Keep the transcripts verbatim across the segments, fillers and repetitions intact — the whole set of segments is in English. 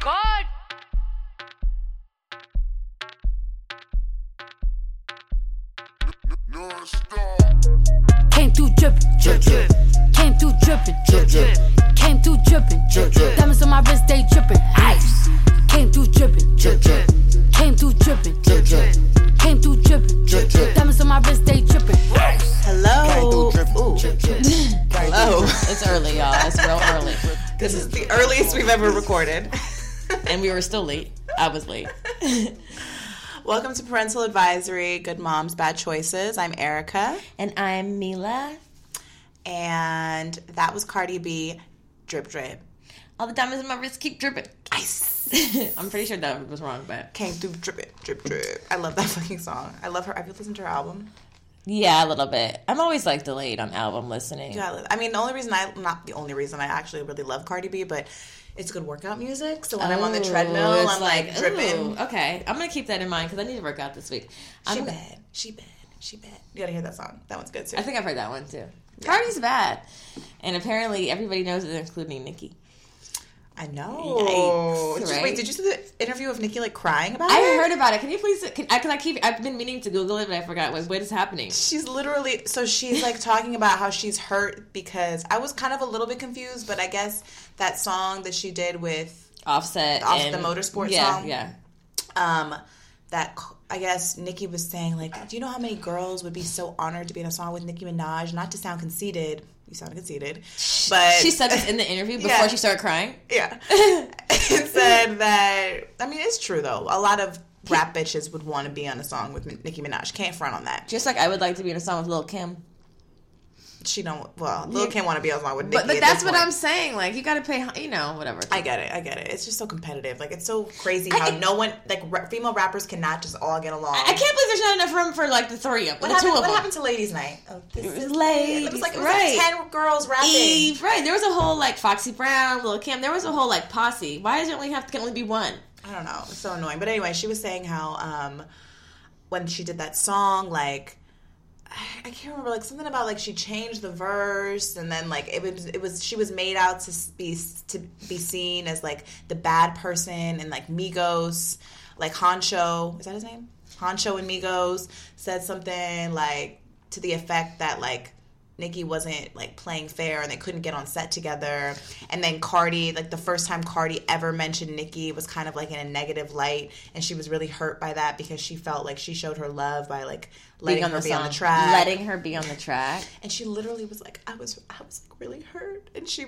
God! Came through drippin', drip, drip. Came through drippin', drip, drip. Came through drippin', drip, drip. Diamonds on my wrist, they drippin', ice. Came through drippin', drip, drip. Came through drippin', drip, drip. Came through drippin', drip, drip. Diamonds on my wrist, they drippin', ice. Hello. Hello. It's early, y'all. It's real early. This is the earliest we've ever recorded. And we were still late. I was late. Welcome to Parental Advisory, Good Moms, Bad Choices. I'm Erica. And I'm Mila. And that was Cardi B, Drip Drip. All the diamonds in my wrist keep dripping. Ice. I'm pretty sure that was wrong, but... Came through dripping, drip drip. I love that fucking song. I love her. Have you listened to her album? Yeah, a little bit. I'm always, like, delayed on album listening. Yeah, I mean, the only reason I... Not the only reason I actually really love Cardi B, but... It's good workout music, so when oh, I'm on the treadmill, I'm like, like dripping. Okay, I'm going to keep that in mind because I need to work out this week. I'm she gonna... bad, she bad, she bad. You got to hear that song. That one's good, too. I think I've heard that one, too. Yeah. Cardi's bad. And apparently everybody knows it, including Nicki. I know. Yikes, right? Wait, did you see the interview of Nicki, like, crying about I it? I heard about it. Can you please... Can I, can I keep... I've been meaning to Google it, but I forgot what, what is happening. She's literally... So she's, like, talking about how she's hurt because... I was kind of a little bit confused, but I guess... That song that she did with Offset, off and, the Motorsport yeah, song, yeah, um, that I guess Nicki was saying, like, do you know how many girls would be so honored to be in a song with Nicki Minaj? Not to sound conceited, you sound conceited, but she said this in the interview before yeah, she started crying. Yeah, it said that. I mean, it's true though. A lot of rap bitches would want to be on a song with Nicki Minaj. Can't front on that. Just like I would like to be in a song with Lil' Kim. She don't, well, Lil' Kim want to be along with Nicki. But, but that's what I'm saying. Like, you got to pay, you know, whatever. I get it. I get it. It's just so competitive. Like, it's so crazy how I, no one, like, re- female rappers cannot just all get along. I, I can't believe there's not enough room for, like, the three of them. What, the happened, two of what them. happened to Ladies Night? Oh, this it was is ladies. It was, like, it was right. like ten girls rapping. Eve, right. There was a whole, like, Foxy Brown, Lil' Kim. There was a whole, like, posse. Why does it only have to, can only be one? I don't know. It's so annoying. But anyway, she was saying how um, when she did that song, like, I can't remember, like, something about, like, she changed the verse, and then, like, it was, it was, she was made out to be, to be seen as, like, the bad person, and, like, Migos, like, Honcho, is that his name? Honcho and Migos said something, like, to the effect that, like, Nicki wasn't, like, playing fair, and they couldn't get on set together, and then Cardi, like, the first time Cardi ever mentioned Nicki was kind of, like, in a negative light, and she was really hurt by that, because she felt like she showed her love by, like, Letting her be on the track. Letting her be on the track. And she literally was like, I was I was like really hurt. And she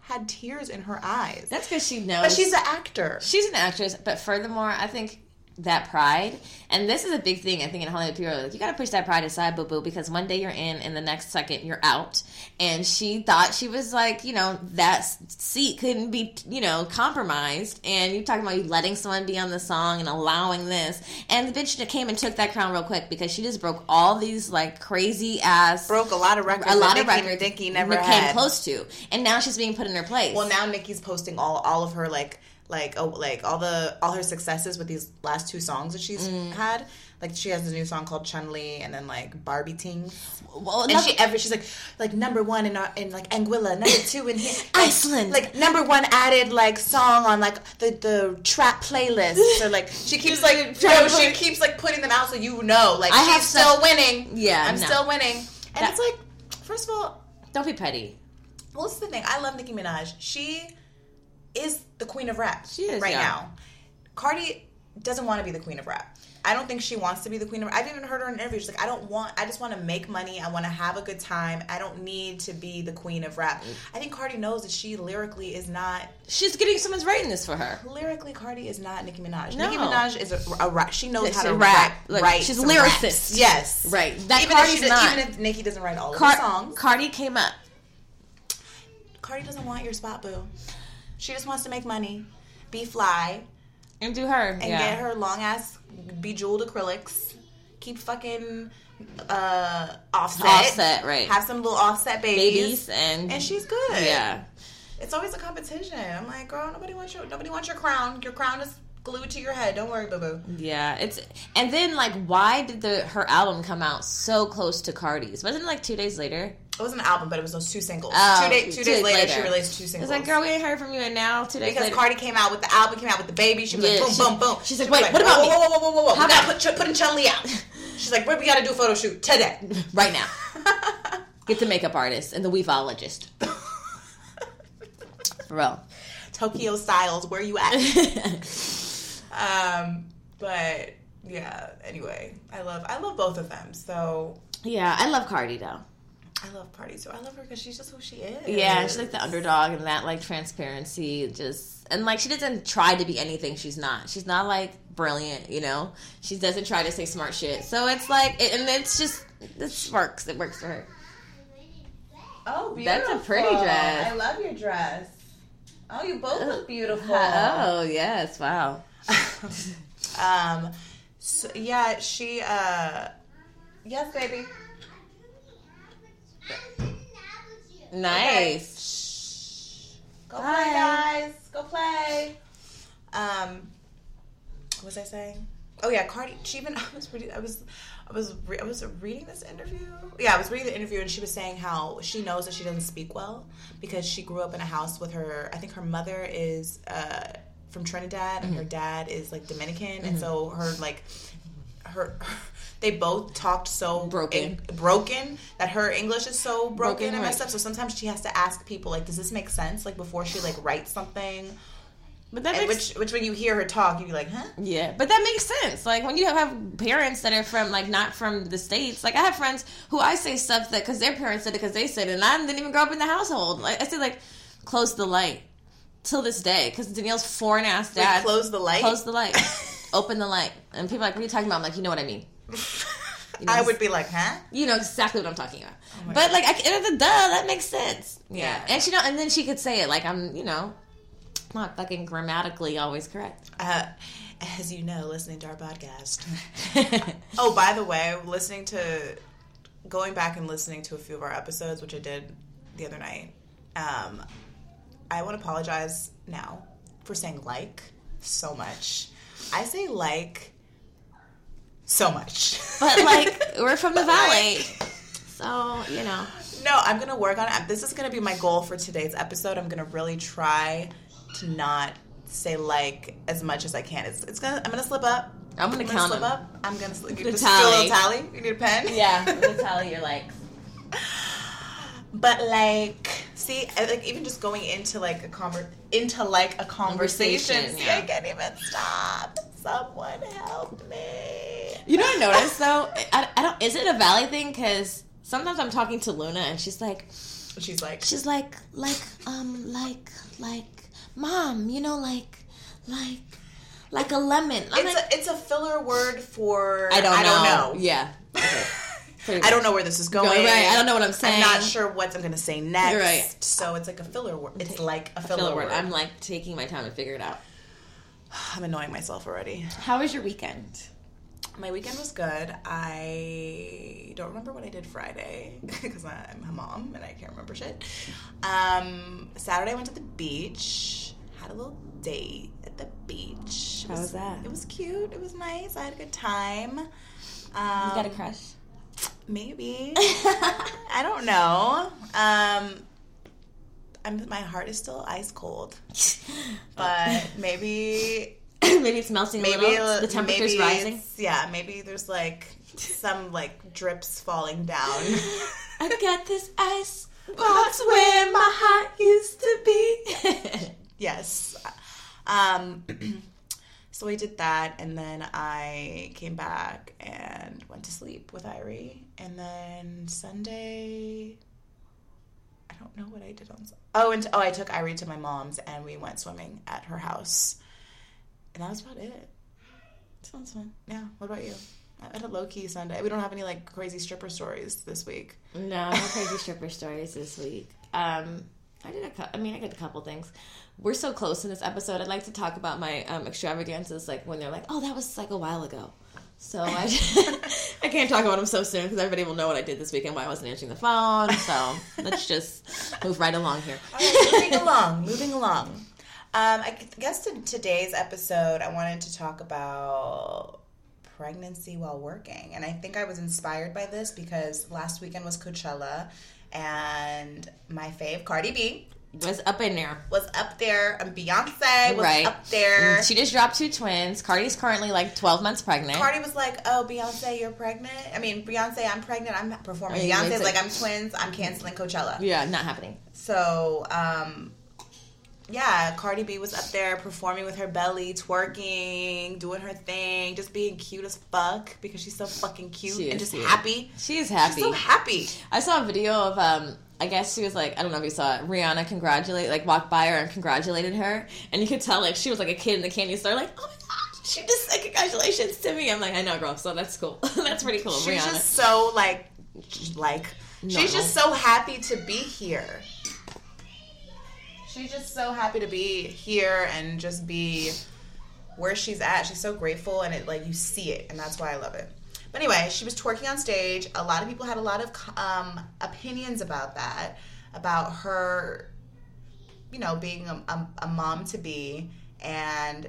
had tears in her eyes. That's because she knows. But she's an actor. She's an actress. But furthermore, I think that pride, and this is a big thing, I think, in Hollywood, people are like, you got to push that pride aside, boo-boo, because one day you're in and the next second you're out. And she thought she was like, you know, that seat couldn't be, you know, compromised. And you're talking about you letting someone be on the song and allowing this. And the bitch that came and took that crown real quick because she just broke all these, like, crazy ass... Broke a lot of records. A lot of Nicki, records. Nicki never came had. close to. And now she's being put in her place. Well, now Nicki's posting all, all of her, like... Like oh, like all the all her successes with these last two songs that she's mm. had. Like she has a new song called Chun-Li, and then like Barbie Ting. Well, and she ever she's like like number one in our, in like Anguilla, number two in here, like, Iceland, like number one added like song on like the, the trap playlist. So like she keeps like so she keeps like putting them out so you know like I she's still some... winning. Yeah, I'm no. still winning, and that... it's like first of all, don't be petty. Well, this is the thing. I love Nicki Minaj. She. is the queen of rap she is, right yeah. now. Cardi doesn't want to be the queen of rap. I don't think she wants to be the queen of rap. I've even heard her in an interview. She's like, I don't want, I just want to make money. I want to have a good time. I don't need to be the queen of rap. I think Cardi knows that she lyrically is not. She's getting someone's writing this for her. Lyrically, Cardi is not Nicki Minaj. No. Nicki Minaj is a, a rap. She knows it's how to rap. rap like, she's a lyricist. Raps. Yes. Right. That even, Cardi's if she, not. even if Nicki doesn't write all Car- of the songs. Cardi came up. Cardi doesn't want your spot, boo. She just wants to make money, be fly. And do her. And yeah. get her long-ass bejeweled acrylics. Keep fucking uh, Offset. Offset, right. Have some little Offset babies. Babies and... And she's good. Yeah. It's always a competition. I'm like, girl, nobody wants your, nobody wants your crown. Your crown is glued to your head. Don't worry, boo-boo. Yeah. It's and then, like, why did the her album come out so close to Cardi's? Wasn't it, like, two days later? It was an album, but it was those two singles. Oh, two, day, two, two days, days later, later, she released two singles. It's like, girl, we ain't heard from you, and now two days because later. Cardi came out with the album, came out with the baby. She was yeah, like, boom, she, boom, boom. She's like, she wait, like, what about whoa, me? Whoa, whoa, whoa, whoa, whoa. How we about got put, putting Chun Li out? She's like, we got to do a photo shoot today. Right now. Get the makeup artist and the weaveologist. For real. Tokyo Styles, where you at? um, But, yeah, anyway. I love, I love both of them, so. Yeah, I love Cardi, though. I love Cardi too. I love her because she's just who she is. Yeah, she's like the underdog and that like transparency, just and like she doesn't try to be anything she's not. She's not like brilliant, you know. She doesn't try to say smart shit. So it's like, it, and it's just this works. It works for her. Oh, beautiful! That's a pretty dress. I love your dress. Oh, you both look beautiful. Oh yes, wow. um, so, yeah, she. Uh, yes, baby. Nice. Okay. Go Bye. play, guys. Go play. Um, what was I saying? Oh yeah, Cardi. She even I was reading. I was, I was, re- I was reading this interview. Yeah, I was reading the interview, and she was saying how she knows that she doesn't speak well because she grew up in a house with her. I think her mother is uh, from Trinidad, and mm-hmm. her dad is like Dominican, mm-hmm. and so her like. Her, they both talked so broken, in, broken that her English is so broken and messed up. So sometimes she has to ask people, like, does this make sense? Like before she like writes something. But that and makes, which which when you hear her talk, you'd be like, huh? Yeah, but that makes sense. Like when you have parents that are from like not from the States. Like I have friends who I say stuff that because their parents said it because they said it, and I didn't even grow up in the household. Like I say, like close the light till this day because Danielle's foreign ass dad. Like, close the light. Close the light. Open the light. And people are like, what are you talking about? I'm like, you know what I mean. You know, I would be like, huh? You know exactly what I'm talking about. Oh but, like, at the end of the duh, that makes sense. Yeah. yeah. And she know, and then she could say it. Like, I'm, you know, not fucking grammatically always correct. Uh, as you know, listening to our podcast. Oh, by the way, listening to, going back and listening to a few of our episodes, which I did the other night, um, I want to apologize now for saying like so much. I say like so much. But like we're from the valley. Like, so, you know. No, I'm going to work on it. This is going to be my goal for today's episode. I'm going to really try to not say like as much as I can. It's it's going I'm going to slip up. I'm going to count slip them. up. I'm going to slip up. Just do a little tally. You need a pen? Yeah, I'm going to tally your likes. But like, see, like even just going into like a conver- into like a conversation, conversation see, yeah. I can't even stop. Someone help me. You know what I noticed though? I, I don't. Is it a valley thing? Because sometimes I'm talking to Luna and she's like, she's like, she's like, like, um, like, like, mom, you know, like, like, like a lemon. I'm it's like, a it's a filler word for I don't I know. Don't know. Yeah. Okay. I don't know where this is going. going right. I don't know what I'm saying. I'm not sure what I'm going to say next. You're right. So it's like a filler word. It's like a filler, a filler word. word. I'm like taking my time to figure it out. I'm annoying myself already. How was your weekend? My weekend was good. I don't remember what I did Friday because I'm a mom and I can't remember shit. Um, Saturday I went to the beach. Had a little date at the beach. How was, was that? It was cute. It was nice. I had a good time. Um, you got a crush? Maybe. I don't know. Um, I'm, my heart is still ice cold. But maybe... maybe it's melting maybe a little. The temperature's rising. Yeah, maybe there's like some like drips falling down. I got this ice box where my heart used to be. Yes. Um, so I did that, and then I came back and went to sleep with Irie. And then Sunday, I don't know what I did on Sunday. Oh, and oh, I took Irie to my mom's, and we went swimming at her house. And that was about it. Sounds fun. Yeah. What about you? I had a low-key Sunday. We don't have any, like, crazy stripper stories this week. No, no crazy stripper stories this week. Um, I did a co- I mean, I did a couple things. We're so close in this episode. I'd like to talk about my um, extravagances, like, when they're like, oh, that was, like, a while ago. So I just, I can't talk about them so soon because everybody will know what I did this weekend, why I wasn't answering the phone. So let's just move right along here. All right, moving along. Moving along. Um, I guess in today's episode, I wanted to talk about pregnancy while working. And I think I was inspired by this because last weekend was Coachella, and my fave, Cardi B, was up in there. Was up there. And Beyonce was right. up there. She just dropped two twins. Cardi's currently like twelve months pregnant. Cardi was like, oh, Beyonce, you're pregnant? I mean, Beyonce, I'm pregnant. I'm performing. I mean, Beyonce's like, like, I'm twins. I'm canceling Coachella. Yeah, not happening. So, um... yeah, Cardi B was up there performing with her belly, twerking, doing her thing, just being cute as fuck because she's so fucking cute she and just cute. happy. She is happy. She's so happy. I saw a video of, um, I guess she was like, I don't know if you saw it, Rihanna congratulate, like walked by her and congratulated her. And you could tell, like, she was like a kid in the candy store, like, oh my God, she just said congratulations to me. I'm like, I know, girl, so that's cool. That's pretty cool, she's Rihanna. She's just so, like, like, Normal. She's just so happy to be here. She's just so happy to be here and just be where she's at. She's so grateful, and it like you see it, and that's why I love it. But anyway, she was twerking on stage. A lot of people had a lot of um, opinions about that, about her, you know, being a, a, a mom-to-be and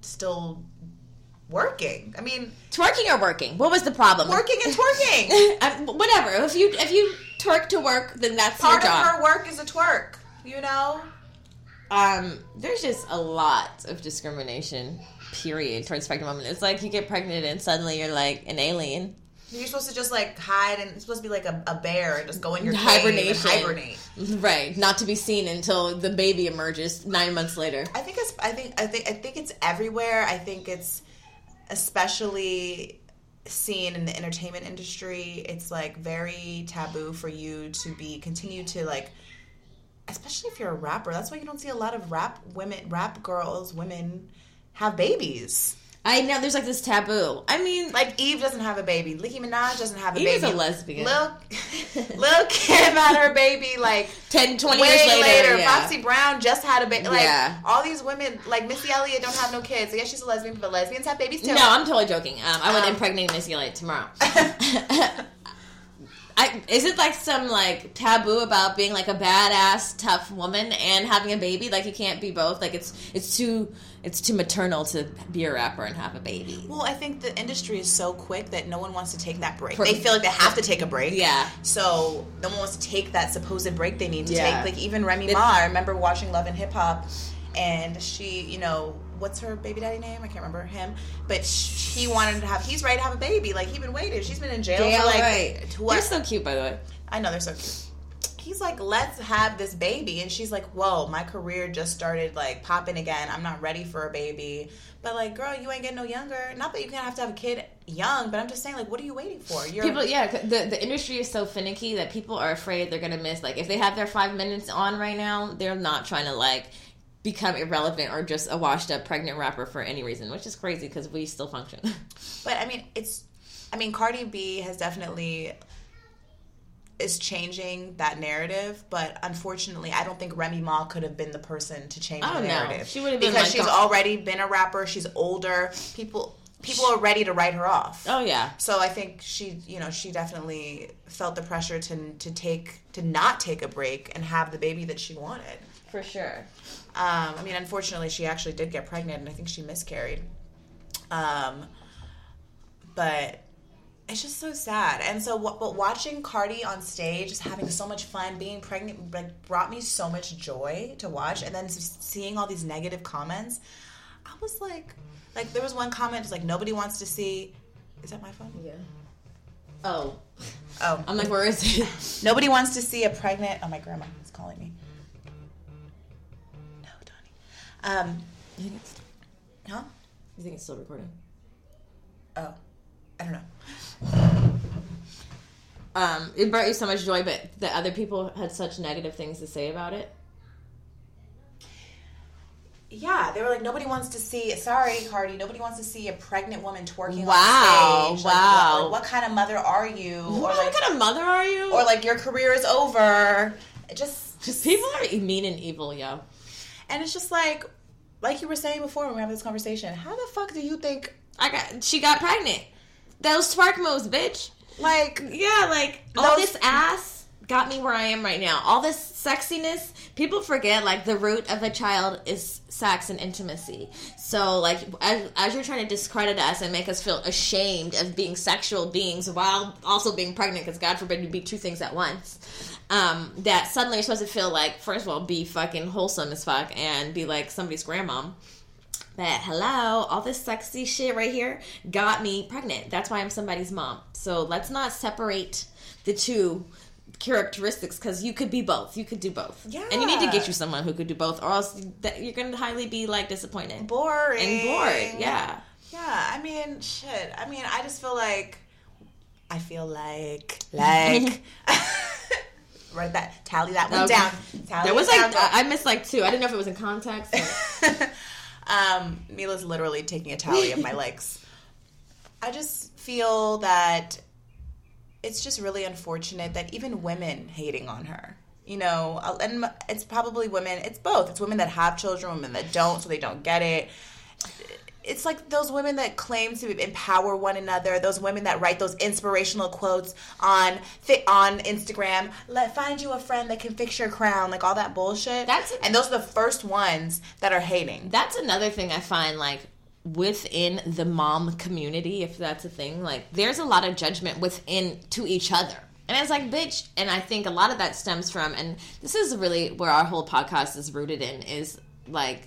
still working. I mean, twerking or working? What was the problem? Working and twerking. I, whatever. If you if you twerk to work, then that's part your job. Part of her work is a twerk. You know? Um, there's just a lot of discrimination, period, towards pregnant women. It's like you get pregnant and suddenly you're like an alien. You're supposed to just like hide, and it's supposed to be like a, a bear and just go in your hibernation. Cave and hibernate. Right. Not to be seen until the baby emerges nine months later. I think it's I think I think I think it's everywhere. I think it's especially seen in the entertainment industry. It's like very taboo for you to be continue to like, especially if you're a rapper. That's why you don't see a lot of rap women, rap girls, women have babies. I know. There's like this taboo. I mean, like Eve doesn't have a baby. Nicki Minaj doesn't have a Eve baby. Eve is a lesbian. Lil, Lil Kim had her baby like ten, twenty years later. Yeah. Foxy Brown just had a baby. Like yeah. all these women, like Missy Elliott don't have no kids. I guess she's a lesbian, but lesbians have babies too. No, I'm totally joking. Um, I would um, impregnate Missy Elliott tomorrow. I, is it like some like taboo about being like a badass tough woman and having a baby? Like you can't be both. Like it's it's too it's too maternal to be a rapper and have a baby. Well, I think the industry is so quick that no one wants to take that break. For, they feel like they have to take a break. Yeah. So no one wants to take that supposed break they need to yeah. take. Like even Remy Ma. I remember watching Love and Hip Hop, and she, you know, what's her baby daddy name? I can't remember him. But she, he wanted to have, he's right to have a baby. Like, he's been waiting. She's been in jail Dale, for, like, right. twelve. They're so cute, by the way. I know, they're so cute. He's like, let's have this baby. And she's like, whoa, my career just started, like, popping again. I'm not ready for a baby. But, like, girl, you ain't getting no younger. Not that you can't have to have a kid young, but I'm just saying, like, what are you waiting for? You're people, yeah, the, the industry is so finicky that people are afraid they're going to miss. Like, if they have their five minutes on right now, they're not trying to, like, become irrelevant or just a washed-up pregnant rapper for any reason, which is crazy because we still function. But, I mean, it's... I mean, Cardi B has definitely... is changing that narrative, but unfortunately, I don't think Remy Ma could have been the person to change oh, the narrative. No. She would have been because like she's the- already been a rapper, she's older, people... People are ready to write her off. Oh, yeah. So I think she, you know, she definitely felt the pressure to to take, to not take a break and have the baby that she wanted. For sure. Um, I mean, unfortunately, she actually did get pregnant, and I think she miscarried. Um, but it's just so sad. And so, but watching Cardi on stage, just having so much fun, being pregnant, like, brought me so much joy to watch. And then seeing all these negative comments, I was like... Like, there was one comment, just like, nobody wants to see... Is that my phone? Yeah. Oh. Oh. I'm like, where is it? Nobody wants to see a pregnant... Oh, my grandma is calling me. No, Donnie. Um, you think it's, huh? You think it's still recording? Oh, I don't know. Um, it brought you so much joy, but the other people had such negative things to say about it. Yeah, they were like, nobody wants to see, sorry, Cardi, nobody wants to see a pregnant woman twerking wow, on stage. Like, wow, wow. Like, what kind of mother are you? What or like, kind of mother are you? Or, like, your career is over. Just, just people are mean and evil, yo. And it's just like, like you were saying before when we were having this conversation, how the fuck do you think I got? She got pregnant? Those twerk moves, bitch. Like, yeah, like, all those, this ass got me where I am right now. All this sexiness, people forget, like, the root of a child is sex and intimacy. So, like, as, as you're trying to discredit us and make us feel ashamed of being sexual beings while also being pregnant, because God forbid you be two things at once, um, that suddenly you're supposed to feel like, first of all, be fucking wholesome as fuck and be like somebody's grandmom. But hello, all this sexy shit right here got me pregnant. That's why I'm somebody's mom. So let's not separate the two characteristics, because you could be both. You could do both. Yeah. And you need to get you someone who could do both, or else you're going to highly be, like, disappointed. Boring. And bored, yeah. Yeah, I mean, shit. I mean, I just feel like, I feel like, like... Write that, tally that one okay. down. Tally that was down, like, down. I missed, like, two. I didn't know if it was in context. Or... Um, Mila's literally taking a tally of my likes. I just feel that it's just really unfortunate that even women hating on her, you know, and it's probably women, it's both. It's women that have children, women that don't, so they don't get it. It's like those women that claim to empower one another, those women that write those inspirational quotes on on Instagram, let find you a friend that can fix your crown, like all that bullshit. That's a, and those are the first ones that are hating. That's another thing I find, like, within the mom community, if that's a thing, like, there's a lot of judgment within to each other. And it's like, bitch, and I think a lot of that stems from, and this is really where our whole podcast is rooted in, is, like,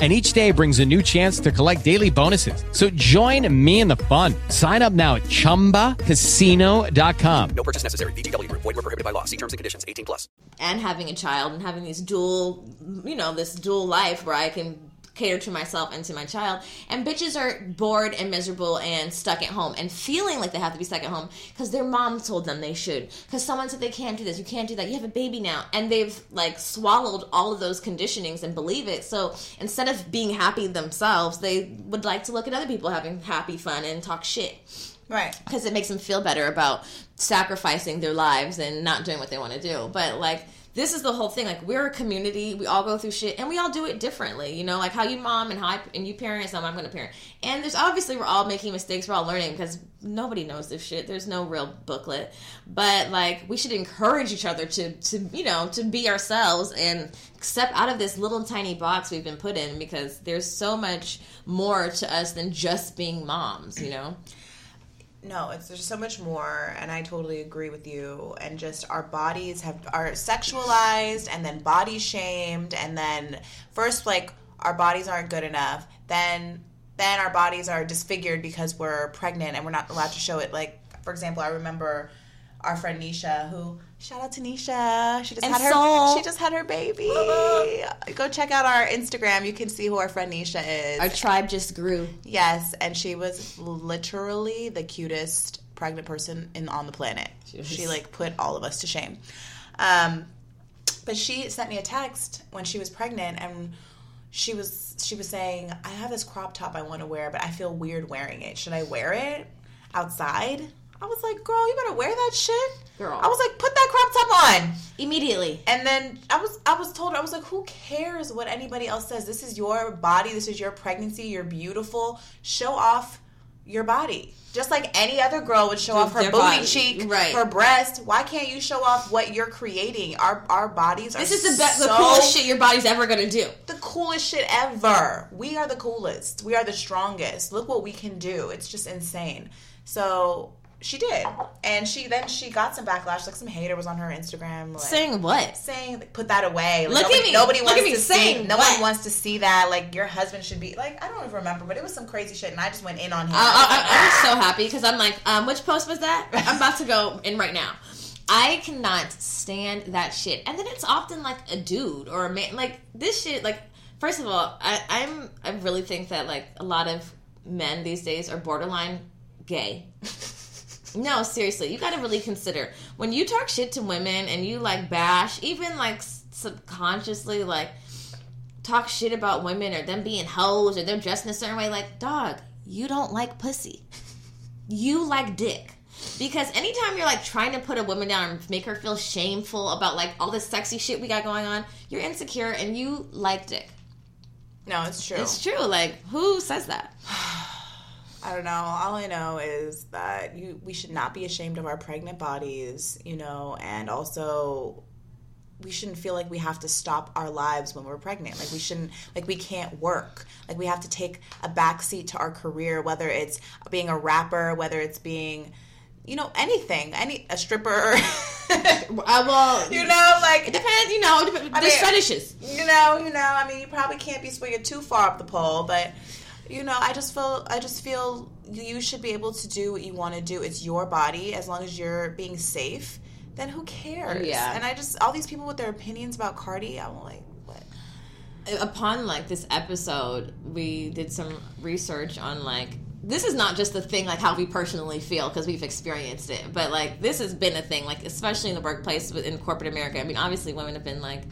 and each day brings a new chance to collect daily bonuses. So join me in the fun. Sign up now at Chumba Casino dot com. No purchase necessary. V G W. Void where prohibited by law. See terms and conditions. eighteen plus. And having a child and having these dual, you know, this dual life where I can cater to myself and to my child. And bitches are bored and miserable and stuck at home and feeling like they have to be stuck at home because their mom told them they should. Because someone said they can't do this, you can't do that, you have a baby now. And they've, like, swallowed all of those conditionings and believe it. So instead of being happy themselves, they would like to look at other people having happy fun and talk shit. Right. Because it makes them feel better about sacrificing their lives and not doing what they want to do. But, like, this is the whole thing. Like, we're a community. We all go through shit. And we all do it differently. You know, like, how you mom and how I, and you parent, so I'm going to parent. And there's obviously we're all making mistakes. We're all learning because nobody knows this shit. There's no real booklet. But, like, we should encourage each other to, to you know, to be ourselves and step out of this little tiny box we've been put in, because there's so much more to us than just being moms, you know? No, it's there's so much more, and I totally agree with you. And just our bodies have are sexualized and then body shamed, and then first, like, our bodies aren't good enough. Then then our bodies are disfigured because we're pregnant and we're not allowed to show it. Like, for example, I remember our friend Nisha, who shout out to Nisha. She just and had her Sol. She just had her baby. Go check out our Instagram. You can see who our friend Nisha is. Our tribe just grew. Yes, and she was literally the cutest pregnant person in on the planet. Jeez. She, like, put all of us to shame. Um, but she sent me a text when she was pregnant, and she was she was saying, "I have this crop top I want to wear, but I feel weird wearing it. Should I wear it?" outside, I was like, girl, you better wear that shit. Girl. I was like, put that crop top on. Immediately. And then I was I was told, I was like, who cares what anybody else says? This is your body. This is your pregnancy. You're beautiful. Show off your body. Just like any other girl would show off her booty cheek, right. her breast. Why can't you show off what you're creating? Our our bodies are This is the best, so the coolest shit your body's ever going to do. The coolest shit ever. We are the coolest. We are the strongest. Look what we can do. It's just insane. So she did. And she then she got some backlash. Like, some hater was on her Instagram. Like, saying what? Saying, like, put that away. Like, Look nobody, at me. Nobody Look wants at me to saying see. No what? one wants to see that. Like, your husband should be. Like, I don't even remember, but it was some crazy shit. And I just went in on him. Uh, I, I, I was so happy because I'm like, um, which post was that? I'm about to go in right now. I cannot stand that shit. And then it's often like a dude or a man. Like, this shit, like, first of all, I, I'm, I really think that, like, a lot of men these days are borderline gay. No, seriously, you gotta really consider when you talk shit to women and you like bash, even like subconsciously, like talk shit about women or them being hoes or them dressed in a certain way. Like, dog, you don't like pussy, you like dick. Because anytime you're like trying to put a woman down and make her feel shameful about like all this sexy shit we got going on, you're insecure and you like dick. No, it's true. It's true. Like, who says that? I don't know. All I know is that you, we should not be ashamed of our pregnant bodies, you know, and also we shouldn't feel like we have to stop our lives when we're pregnant. Like, we shouldn't, like, we can't work. Like, we have to take a backseat to our career, whether it's being a rapper, whether it's being, you know, anything, any a stripper. I will, you know, like, it depends, you know, depends, I mean, there's fetishes. You know, you know, I mean, you probably can't be, so you're too far up the pole, but. You know, I just feel I just feel you should be able to do what you want to do. It's your body. As long as you're being safe, then who cares? Yeah. And I just, all these people with their opinions about Cardi, I'm like, what? Upon, like, this episode, we did some research on, like, this is not just the thing, like, how we personally feel because we've experienced it. But, like, this has been a thing, like, especially in the workplace in corporate America. I mean, obviously women have been, like,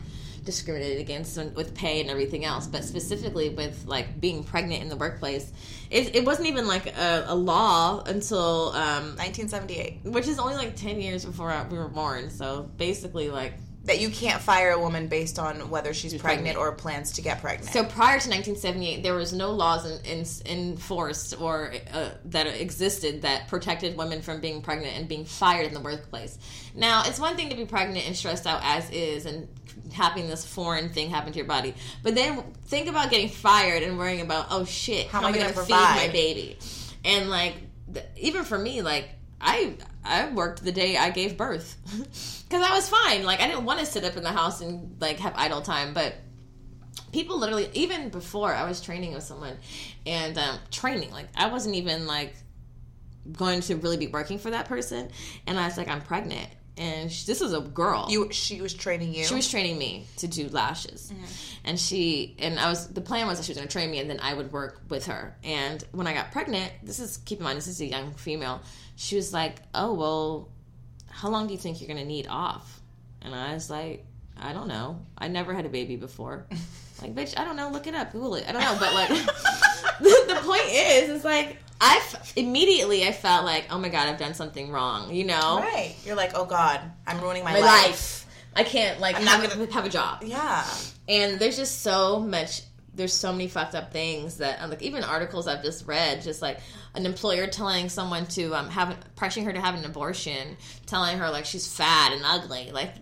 discriminated against with pay and everything else, but specifically with like being pregnant in the workplace, it, it wasn't even like a, a law until um, nineteen seventy-eight, which is only like ten years before we were born. So basically, like, that you can't fire a woman based on whether she's pregnant, pregnant or plans to get pregnant. So prior to nineteen seventy-eight, there was no laws in, in, enforced or uh, that existed that protected women from being pregnant and being fired in the workplace. Now, it's one thing to be pregnant and stressed out as is and having this foreign thing happen to your body. But then think about getting fired and worrying about, oh, shit, how, how am I going to feed my baby? And, like, th- even for me, like, I I worked the day I gave birth because I was fine. Like, I didn't want to sit up in the house and, like, have idle time. But people literally, even before I was training with someone and um, training, like, I wasn't even, like, going to really be working for that person. And I was like, I'm pregnant. And she, this is a girl. You, she was training you? She was training me to do lashes. Mm-hmm. And she, and I was, the plan was that she was going to train me and then I would work with her. And when I got pregnant, this is, keep in mind, this is a young female. She was like, oh, well, how long do you think you're going to need off? And I was like, I don't know. I never had a baby before. Like, bitch, I don't know. Look it up. Google it. I don't know. But, like, the, the point is, it's like, I f- immediately I felt like, oh my God, I've done something wrong, you know? Right. You're like, oh God, I'm ruining my, my life. life. I can't, like, I'm not gonna have a job. Yeah. And there's just so much, there's so many fucked up things that, like, even articles I've just read, just like an employer telling someone to, um, have, pressuring her to have an abortion, telling her, like, she's fat and ugly, like,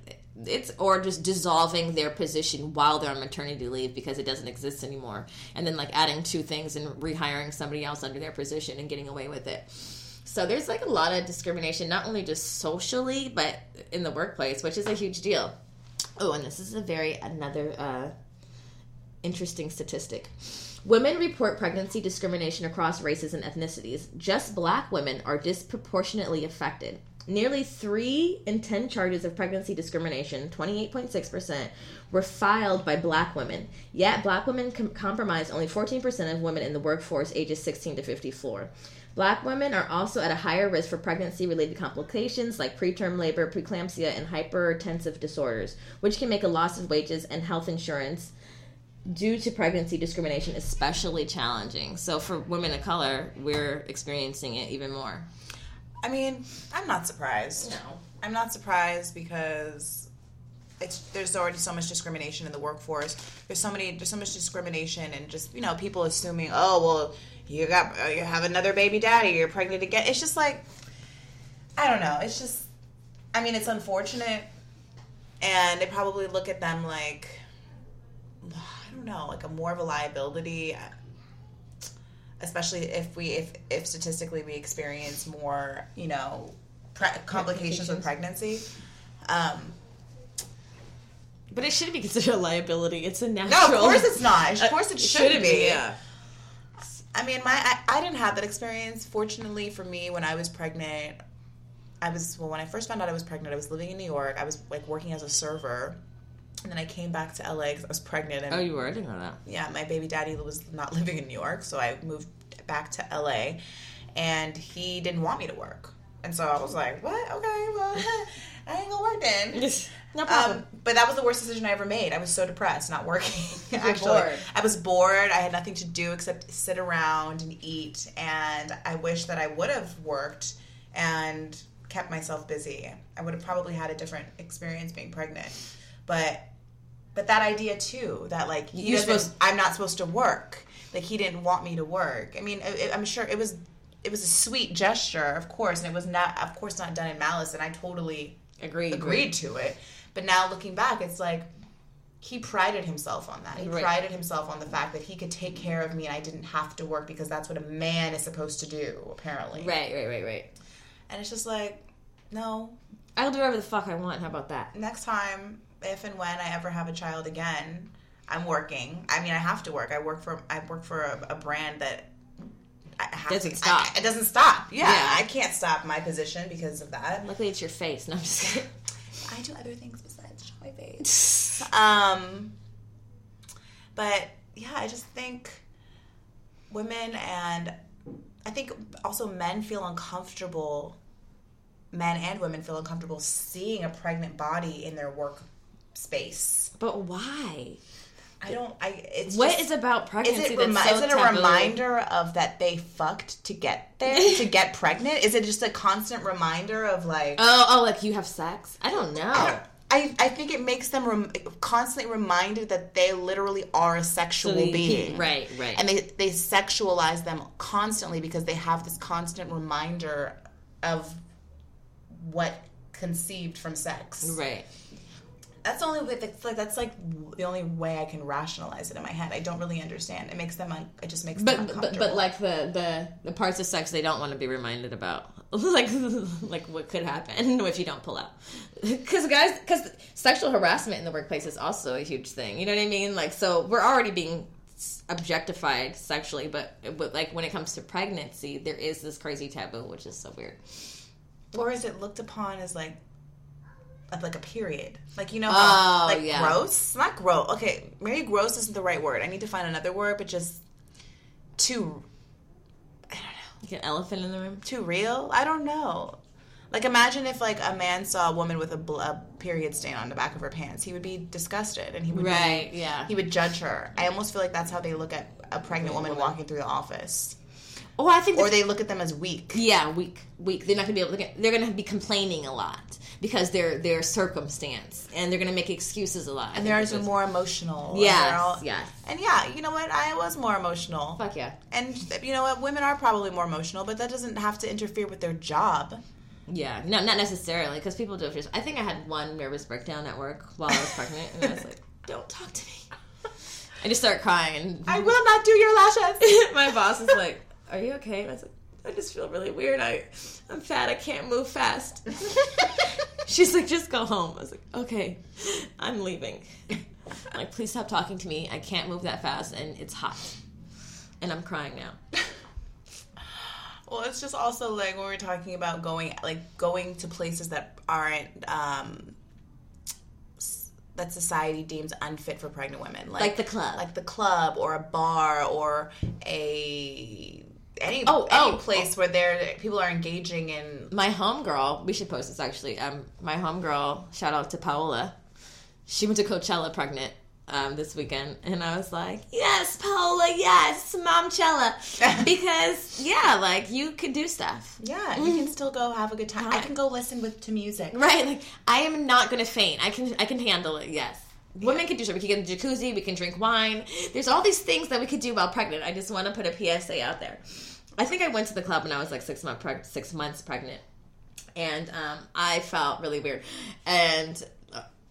it's, or just dissolving their position while they're on maternity leave because it doesn't exist anymore. And then, like, adding two things and rehiring somebody else under their position and getting away with it. So there's, like, a lot of discrimination, not only just socially, but in the workplace, which is a huge deal. Oh, and this is a very, another uh, interesting statistic. Women report pregnancy discrimination across races and ethnicities. Just Black women are disproportionately affected. Nearly three in ten charges of pregnancy discrimination, twenty-eight point six percent, were filed by Black women. Yet, Black women com- comprise only fourteen percent of women in the workforce ages sixteen to fifty-four. Black women are also at a higher risk for pregnancy-related complications like preterm labor, preeclampsia, and hypertensive disorders, which can make a loss of wages and health insurance due to pregnancy discrimination especially challenging. So for women of color, we're experiencing it even more. I mean, I'm not surprised. No. I'm not surprised because it's there's already so much discrimination in the workforce. There's so many there's so much discrimination and just, you know, people assuming, "Oh, well, you got you have another baby daddy, you're pregnant again." It's just like, I don't know. It's just, I mean, it's unfortunate, and they probably look at them like, I don't know, like a more of a liability, especially if we if, if statistically we experience more, you know, pre- complications with pregnancy. Um, but it shouldn't be considered a liability. It's a natural. No, of course it's not. Of course it shouldn't, shouldn't be. be. Yeah. I mean, my I, I didn't have that experience. Fortunately for me, when I was pregnant, I was well. When I first found out I was pregnant, I was living in New York. I was like working as a server, and then I came back to L A because I was pregnant. And, oh, you were? I didn't know that. Yeah, my baby daddy was not living in New York, so I moved back to L A, and he didn't want me to work, and so I was like, "What? Okay, well, I ain't gonna work then." No problem. Um, but that was the worst decision I ever made. I was so depressed, not working. Actually, bored. I was bored. I had nothing to do except sit around and eat, and I wish that I would have worked and kept myself busy. I would have probably had a different experience being pregnant, but but that idea too that like he You're supposed I'm not supposed to work, like he didn't want me to work. I mean, it, I'm sure it was it was a sweet gesture, of course, and it was not of course not done in malice, and I totally agreed agreed to it. But now looking back, it's like he prided himself on that. He right. prided himself on the fact that he could take care of me and I didn't have to work because that's what a man is supposed to do, apparently. Right, right, right, right. And it's just like, no. I'll do whatever the fuck I want. How about that? Next time, if and when I ever have a child again, I'm working. I mean, I have to work. I work for I work for a, a brand that I have doesn't to, stop. I, it doesn't stop. Yeah, yeah, I can't stop my position because of that. Luckily, it's your face. No, I'm just kidding. I do other things besides show my face. Um, but yeah, I just think women and I think also men feel uncomfortable. Men and women feel uncomfortable seeing a pregnant body in their work space. But why? I don't. I. It's what just, is about pregnancy? Is it, remi- so is it a taboo? Reminder of that they fucked to get there to get pregnant? Is it just a constant reminder of like? Oh, oh, like you have sex? I don't know. I don't, I, I think it makes them rem- constantly reminded that they literally are a sexual so they, being. Right, right. And they, they sexualize them constantly because they have this constant reminder of what conceived from sex. Right. That's only way, that's like that's like the only way I can rationalize it in my head. I don't really understand. It makes them un- it just makes but, them uncomfortable. But, but like the, the, the parts of sex they don't want to be reminded about, like like what could happen if you don't pull out. Because guys, because sexual harassment in the workplace is also a huge thing. You know what I mean? Like so we're already being objectified sexually, but, but like when it comes to pregnancy, there is this crazy taboo, which is so weird. Or is it looked upon as like? Like a period. Like, you know how, oh, like, yeah. gross? Not gross. Okay, maybe gross isn't the right word. I need to find another word, but just too, I don't know. Like an elephant in the room? Too real? I don't know. Like, imagine if, like, a man saw a woman with a, bl- a period stain on the back of her pants. He would be disgusted, and he would Right, be, yeah. He would judge her. I almost feel like that's how they look at a pregnant woman, woman walking through the office. Oh, I think or they look at them as weak. Yeah, weak. Weak. They're not going to be able to get, they're going to be complaining a lot. Because they're their circumstance, and they're going to make excuses a lot. And they're also more emotional. Yeah, yeah. And yeah, you know what? I was more emotional. Fuck yeah. And you know what? Women are probably more emotional, but that doesn't have to interfere with their job. Yeah, no, not necessarily, because people do it for yourself. I think I had one nervous breakdown at work while I was pregnant, and I was like, "Don't talk to me." I just start crying, and I will not do your lashes. My boss is like, "Are you okay?" And I was like, "I just feel really weird. I, I'm fat. I can't move fast." She's like, "Just go home." I was like, "Okay, I'm leaving." I'm like, "Please stop talking to me. I can't move that fast, and it's hot, and I'm crying now." Well, it's just also like when we're talking about going, like going to places that aren't um, that society deems unfit for pregnant women, like, like the club, like the club, or a bar, or a. Any, oh, any oh, place oh. where they're, people are engaging in... My homegirl, we should post this actually, um, my homegirl, shout out to Paola, she went to Coachella pregnant um, this weekend, and I was like, yes, Paola, yes, Momchella, because yeah, like you could do stuff. Yeah, mm-hmm. You can still go have a good time. Right. I can go listen with to music. Right, like I am not going to faint. I can I can handle it. Yes. Women yeah. can do stuff. We can get in the jacuzzi. We can drink wine. There's all these things that we could do while pregnant. I just want to put a P S A out there. I think I went to the club when I was like six, month preg- six months pregnant. And um, I felt really weird. And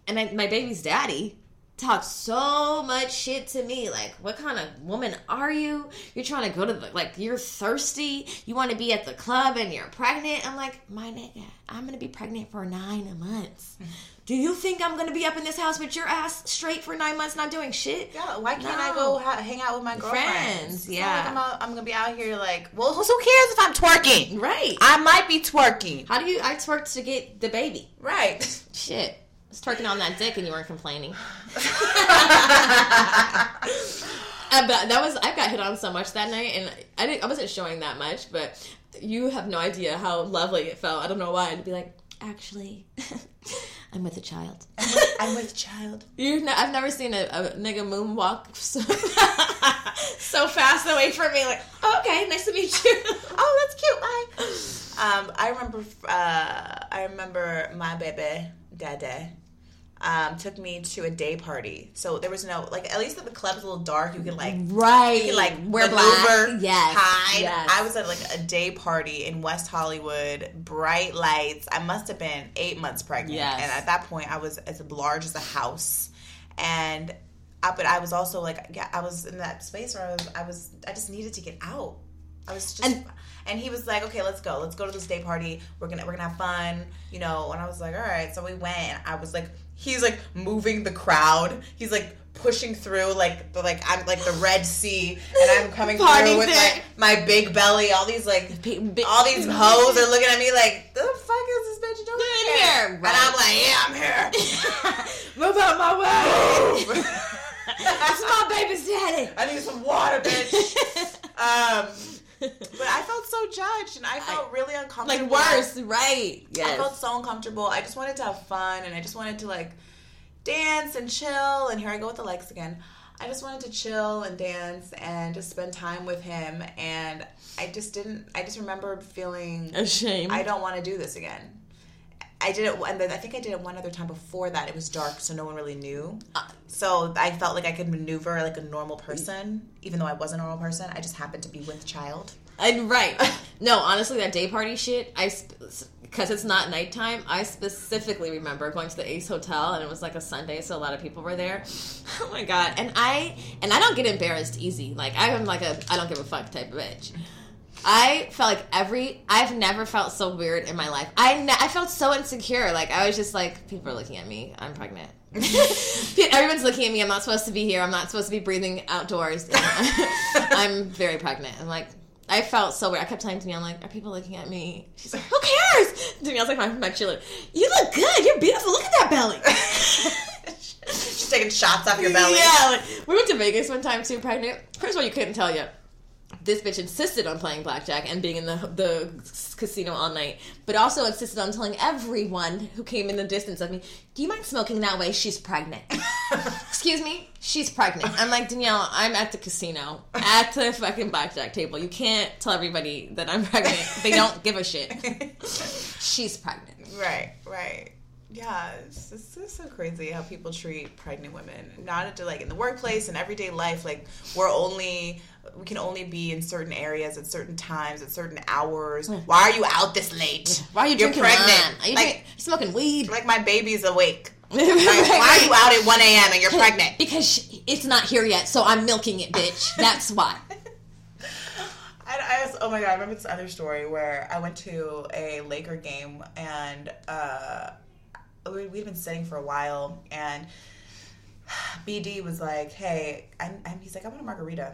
and I, my baby's daddy talked so much shit to me. Like, what kind of woman are you? You're trying to go to the, like, you're thirsty. You want to be at the club and you're pregnant. I'm like, my nigga, I'm going to be pregnant for nine months. Do you think I'm going to be up in this house with your ass straight for nine months not doing shit? Yeah, why can't no. I go ha- hang out with my girlfriends? Friends, yeah. Like I'm, out, I'm going to be out here like, well, who cares if I'm twerking? Right. I might be twerking. How do you, I twerked to get the baby. Right. Shit. I was twerking on that dick and you weren't complaining. uh, but that was, I got hit on so much that night and I didn't, I wasn't showing that much, but you have no idea how lovely it felt. I don't know why. I'd be like, actually... I'm with a child. I'm with, I'm with a child. You know, I've never seen a, a nigga moonwalk so, so fast away from me. Like, oh, okay, nice to meet you. Oh, that's cute. Bye. Um, I remember. Uh, I remember my baby, Dada, um, took me to a day party. So there was no like. At least at the club, it's a little dark. You could like right. You could, like wear black. Yes. Hide. Yes. I was at like a day party in West Hollywood. Bright lights. I must have been eight months pregnant. Yes. And at that point, I was as large as a house. And I, but I was also like, yeah, I was in that space where I was. I was. I just needed to get out. I was just. And- And he was like, okay, let's go. Let's go to this day party. We're gonna we're gonna have fun, you know. And I was like, all right. So we went. I was like, he's like moving the crowd. He's like pushing through like the like I'm like the Red Sea, and I'm coming through with like my big belly. All these like all these hoes are looking at me like, the fuck is this bitch doing here? And I'm like, yeah, I'm here. Move out my way. It's my baby's daddy. I need some water, bitch. Um. But I felt so judged, and I felt I, really uncomfortable. Like, worse, right. Yes. I felt so uncomfortable. I just wanted to have fun, and I just wanted to, like, dance and chill. And here I go with the legs again. I just wanted to chill and dance and just spend time with him. And I just didn't, I just remember feeling... ashamed. I don't want to do this again. I did it, and I think I did it one other time before that. It was dark, so no one really knew. So I felt like I could maneuver like a normal person, even though I wasn't a normal person. I just happened to be with a child. And right. No, honestly, that day party shit, I because it's not nighttime, I specifically remember going to the Ace Hotel, and it was like a Sunday, so a lot of people were there. Oh, my God. And I and I don't get embarrassed easy. Like, I'm like a I don't give a fuck type of bitch. I felt like every... I've never felt so weird in my life. I, ne- I felt so insecure. Like, I was just like, people are looking at me. I'm pregnant. Everyone's looking at me. I'm not supposed to be here. I'm not supposed to be breathing outdoors. I'm very pregnant. I'm like... I felt so weird. I kept telling Danielle, I'm like, are people looking at me? She's like, who cares? Danielle's like, my, my cheerleader. You look good. You're beautiful. Look at that belly. She's taking shots off your belly. Yeah. Like, we went to Vegas one time, too, pregnant. First of all, you couldn't tell yet. This bitch insisted on playing blackjack and being in the the casino all night, but also insisted on telling everyone who came in the distance of me, do you mind smoking that way? She's pregnant. Excuse me? She's pregnant. I'm like, Danielle, I'm at the casino, at the fucking blackjack table. You can't tell everybody that I'm pregnant. They don't give a shit. She's pregnant. Right, right. Yeah, it's, it's, it's so crazy how people treat pregnant women. Not into, like, in the workplace and everyday life, like, we're only... we can only be in certain areas at certain times at certain hours. Why are you out this late? Why are you You're pregnant? Wine? Are you like, drink, smoking weed? Like my baby's awake. Like, why are you out at one a.m. and you're pregnant? Because she, it's not here yet, so I'm milking it, bitch. That's why. I, I was, oh my God, I remember this other story where I went to a Laker game and uh, we, we'd been sitting for a while and B D was like, hey, I'm, I'm, he's like, I want a margarita.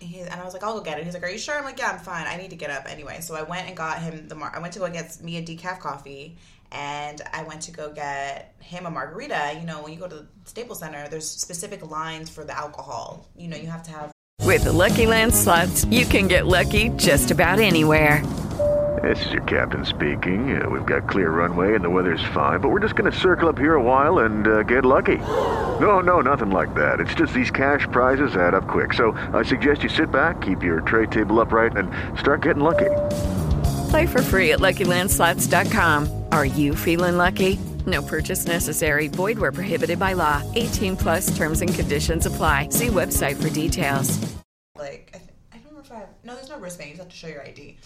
He, and I was like, I'll go get it. He's like, are you sure? I'm like, yeah, I'm fine. I need to get up anyway. So I went and got him the mar- I went to go get me a decaf coffee, and I went to go get him a margarita. You know, when you go to the Staples Center, there's specific lines for the alcohol. You know, you have to have. With the Lucky Land Slots, you can get lucky just about anywhere. This is your captain speaking. Uh, we've got clear runway and the weather's fine, but we're just going to circle up here a while and uh, get lucky. No, no, nothing like that. It's just these cash prizes add up quick. So I suggest you sit back, keep your tray table upright, and start getting lucky. Play for free at Lucky Land Slots dot com. Are you feeling lucky? No purchase necessary. Void where prohibited by law. eighteen plus terms and conditions apply. See website for details. Like, I, th- I don't know if I have... No, there's no wristband. You just have to show your I D.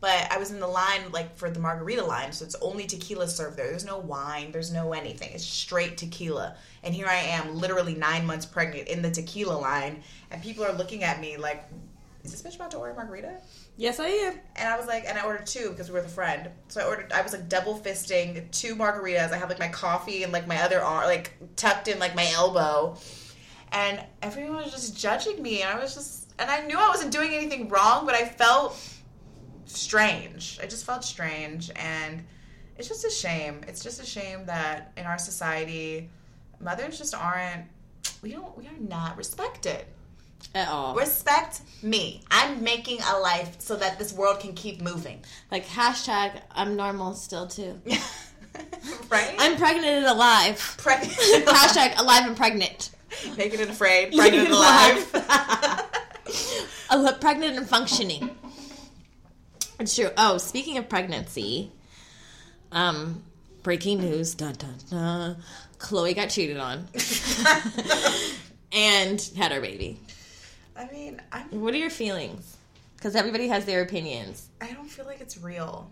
But I was in the line, like, for the margarita line, so it's only tequila served there. There's no wine. There's no anything. It's straight tequila. And here I am, literally nine months pregnant in the tequila line, and people are looking at me like, is this bitch about to order a margarita? Yes, I am. And I was like, and I ordered two because we were with a friend. So I ordered, I was like double fisting two margaritas. I had like my coffee and like my other arm, like tucked in like my elbow. And everyone was just judging me. And I was just, and I knew I wasn't doing anything wrong, but I felt... strange. I just felt strange, and it's just a shame. It's just a shame that in our society, mothers just aren't. We don't. We are not respected at all. Respect me. I'm making a life so that this world can keep moving. Like hashtag I'm normal still too. Right? I'm pregnant and alive. Pregnant. Hashtag alive and pregnant. Naked and afraid. Pregnant and alive. Pregnant and functioning. It's true. Oh, speaking of pregnancy, um, breaking news, dun, dun, dun, Khloe got cheated on and had her baby. I mean, I'm... What are your feelings? Because everybody has their opinions. I don't feel like it's real.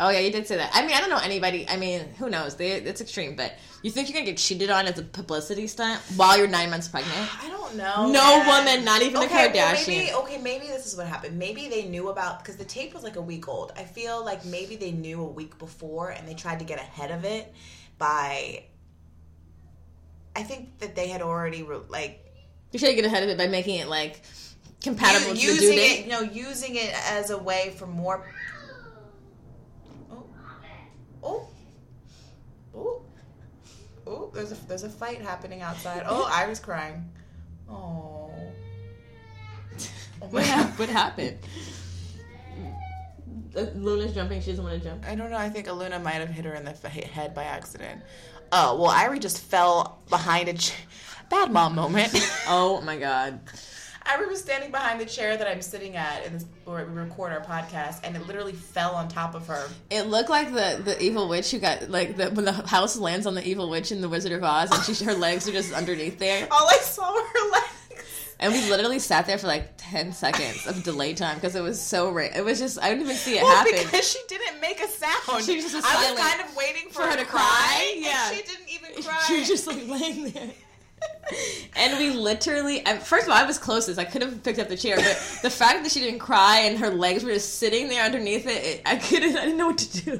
Oh, yeah, you did say that. I mean, I don't know anybody. I mean, who knows? They, it's extreme, but you think you're going to get cheated on as a publicity stunt while you're nine months pregnant? I don't know. No and... woman, not even okay, a Kardashian. Maybe, okay, maybe this is what happened. Maybe they knew about, because the tape was like a week old. I feel like maybe they knew a week before and they tried to get ahead of it by, I think that they had already, like. You tried to get ahead of it by making it, like, compatible with the due date? You know, using it as a way for more. Oh, oh, oh! There's a there's a fight happening outside. Oh, Ira's crying. Oh, what happened? What happened? Luna's jumping. She doesn't want to jump. I don't know. I think Aluna might have hit her in the f- head by accident. Oh well, Ira just fell behind a ch- bad mom moment. Oh my god. Ira was standing behind the chair that I'm sitting at in this, where we record our podcast, and it literally fell on top of her. It looked like the, the evil witch who got, like, the, when the house lands on the evil witch in The Wizard of Oz, and she, her legs are just underneath there. All I saw were her legs. And we literally sat there for, like, ten seconds of delay time, because it was so rare. It was just, I didn't even see it well, happen. Because she didn't make a sound. She was just I was kind of waiting for, for her, her to cry, cry yeah. and she didn't even cry. She was just, like, laying there. And we literally, first of all, I was closest. I could have picked up the chair, but the fact that she didn't cry and her legs were just sitting there underneath it, it I couldn't, I didn't know what to do.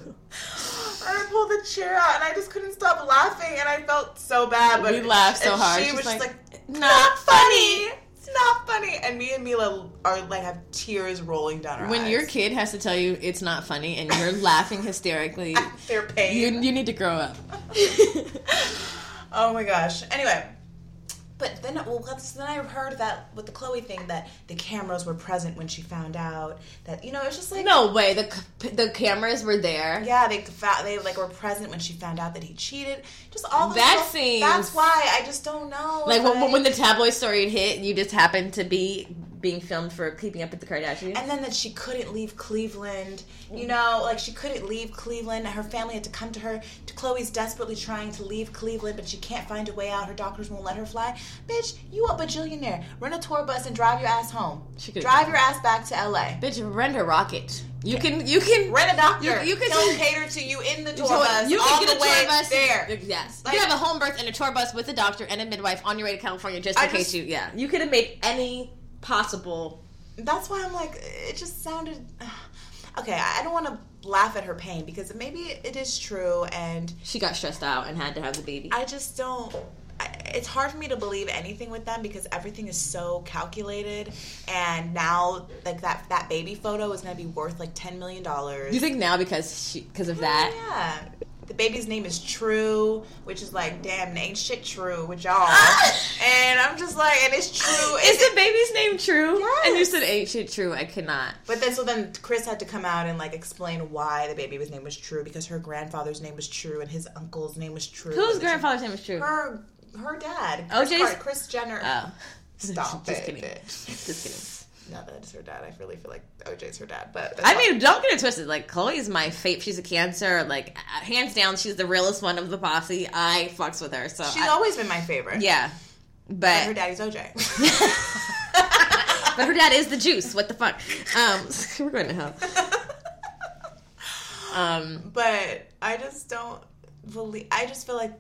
I pulled the chair out, and I just couldn't stop laughing, and I felt so bad. But we laughed so hard. She She's was like, just like, it's not funny. funny. It's not funny. And me and Mila are like have tears rolling down our when eyes. When your kid has to tell you it's not funny, and you're laughing hysterically, at their pain. You, you need to grow up. Oh my gosh. Anyway. But then, well, then I heard that with the Khloe thing that the cameras were present when she found out that, you know, it's just like no way the the cameras were there. Yeah, they found, they like were present when she found out that he cheated. Just all those that little, seems that's why I just don't know. Like, like when, when the tabloid story hit, you just happened to be being filmed for Keeping Up with the Kardashians, and then that she couldn't leave Cleveland. You know, like she couldn't leave Cleveland. Her family had to come to her. Khloe's desperately trying to leave Cleveland, but she can't find a way out. Her doctors won't let her fly. Bitch, you a bajillionaire. Rent a tour bus and drive your ass home. Drive your ass back to L A. Bitch, rent a rocket. You can you can rent a doctor. You, you can He'll cater to you in the tour so bus. You can get a tour bus there. And, yes, like, you can have a home birth and a tour bus with a doctor and a midwife on your way to California just in I case just, you. Yeah, you could have made any. Possible. That's why I'm like, it just sounded... Okay, I don't want to laugh at her pain because maybe it is true and... She got stressed out and had to have the baby. I just don't... It's hard for me to believe anything with them because everything is so calculated and now like that that baby photo is going to be worth like ten million dollars. You think now because she because of that? Yeah. The baby's name is True, which is like, damn, ain't shit true with y'all. And I'm just like, and it's true. Is it, the baby's name True? Yes. And you said ain't shit true. I could not. But then, so then Chris had to come out and like explain why the baby's name was True, because her grandfather's name was True and his uncle's name was True. Whose grandfather's name was True? Her, her dad. O J's? Chris Jenner. Oh. Stop just it. Kidding. Just kidding. Now that it's her dad, I really feel like O J's her dad. But I mean, don't get it twisted. Like, Khloe's my fave. She's a Cancer. Like, hands down, she's the realest one of the posse. I fucks with her. So she's I, always been my favorite. Yeah, but, but her daddy's O J. But her dad is the juice. What the fuck? Um, we're going to hell. Um, but I just don't believe. I just feel like.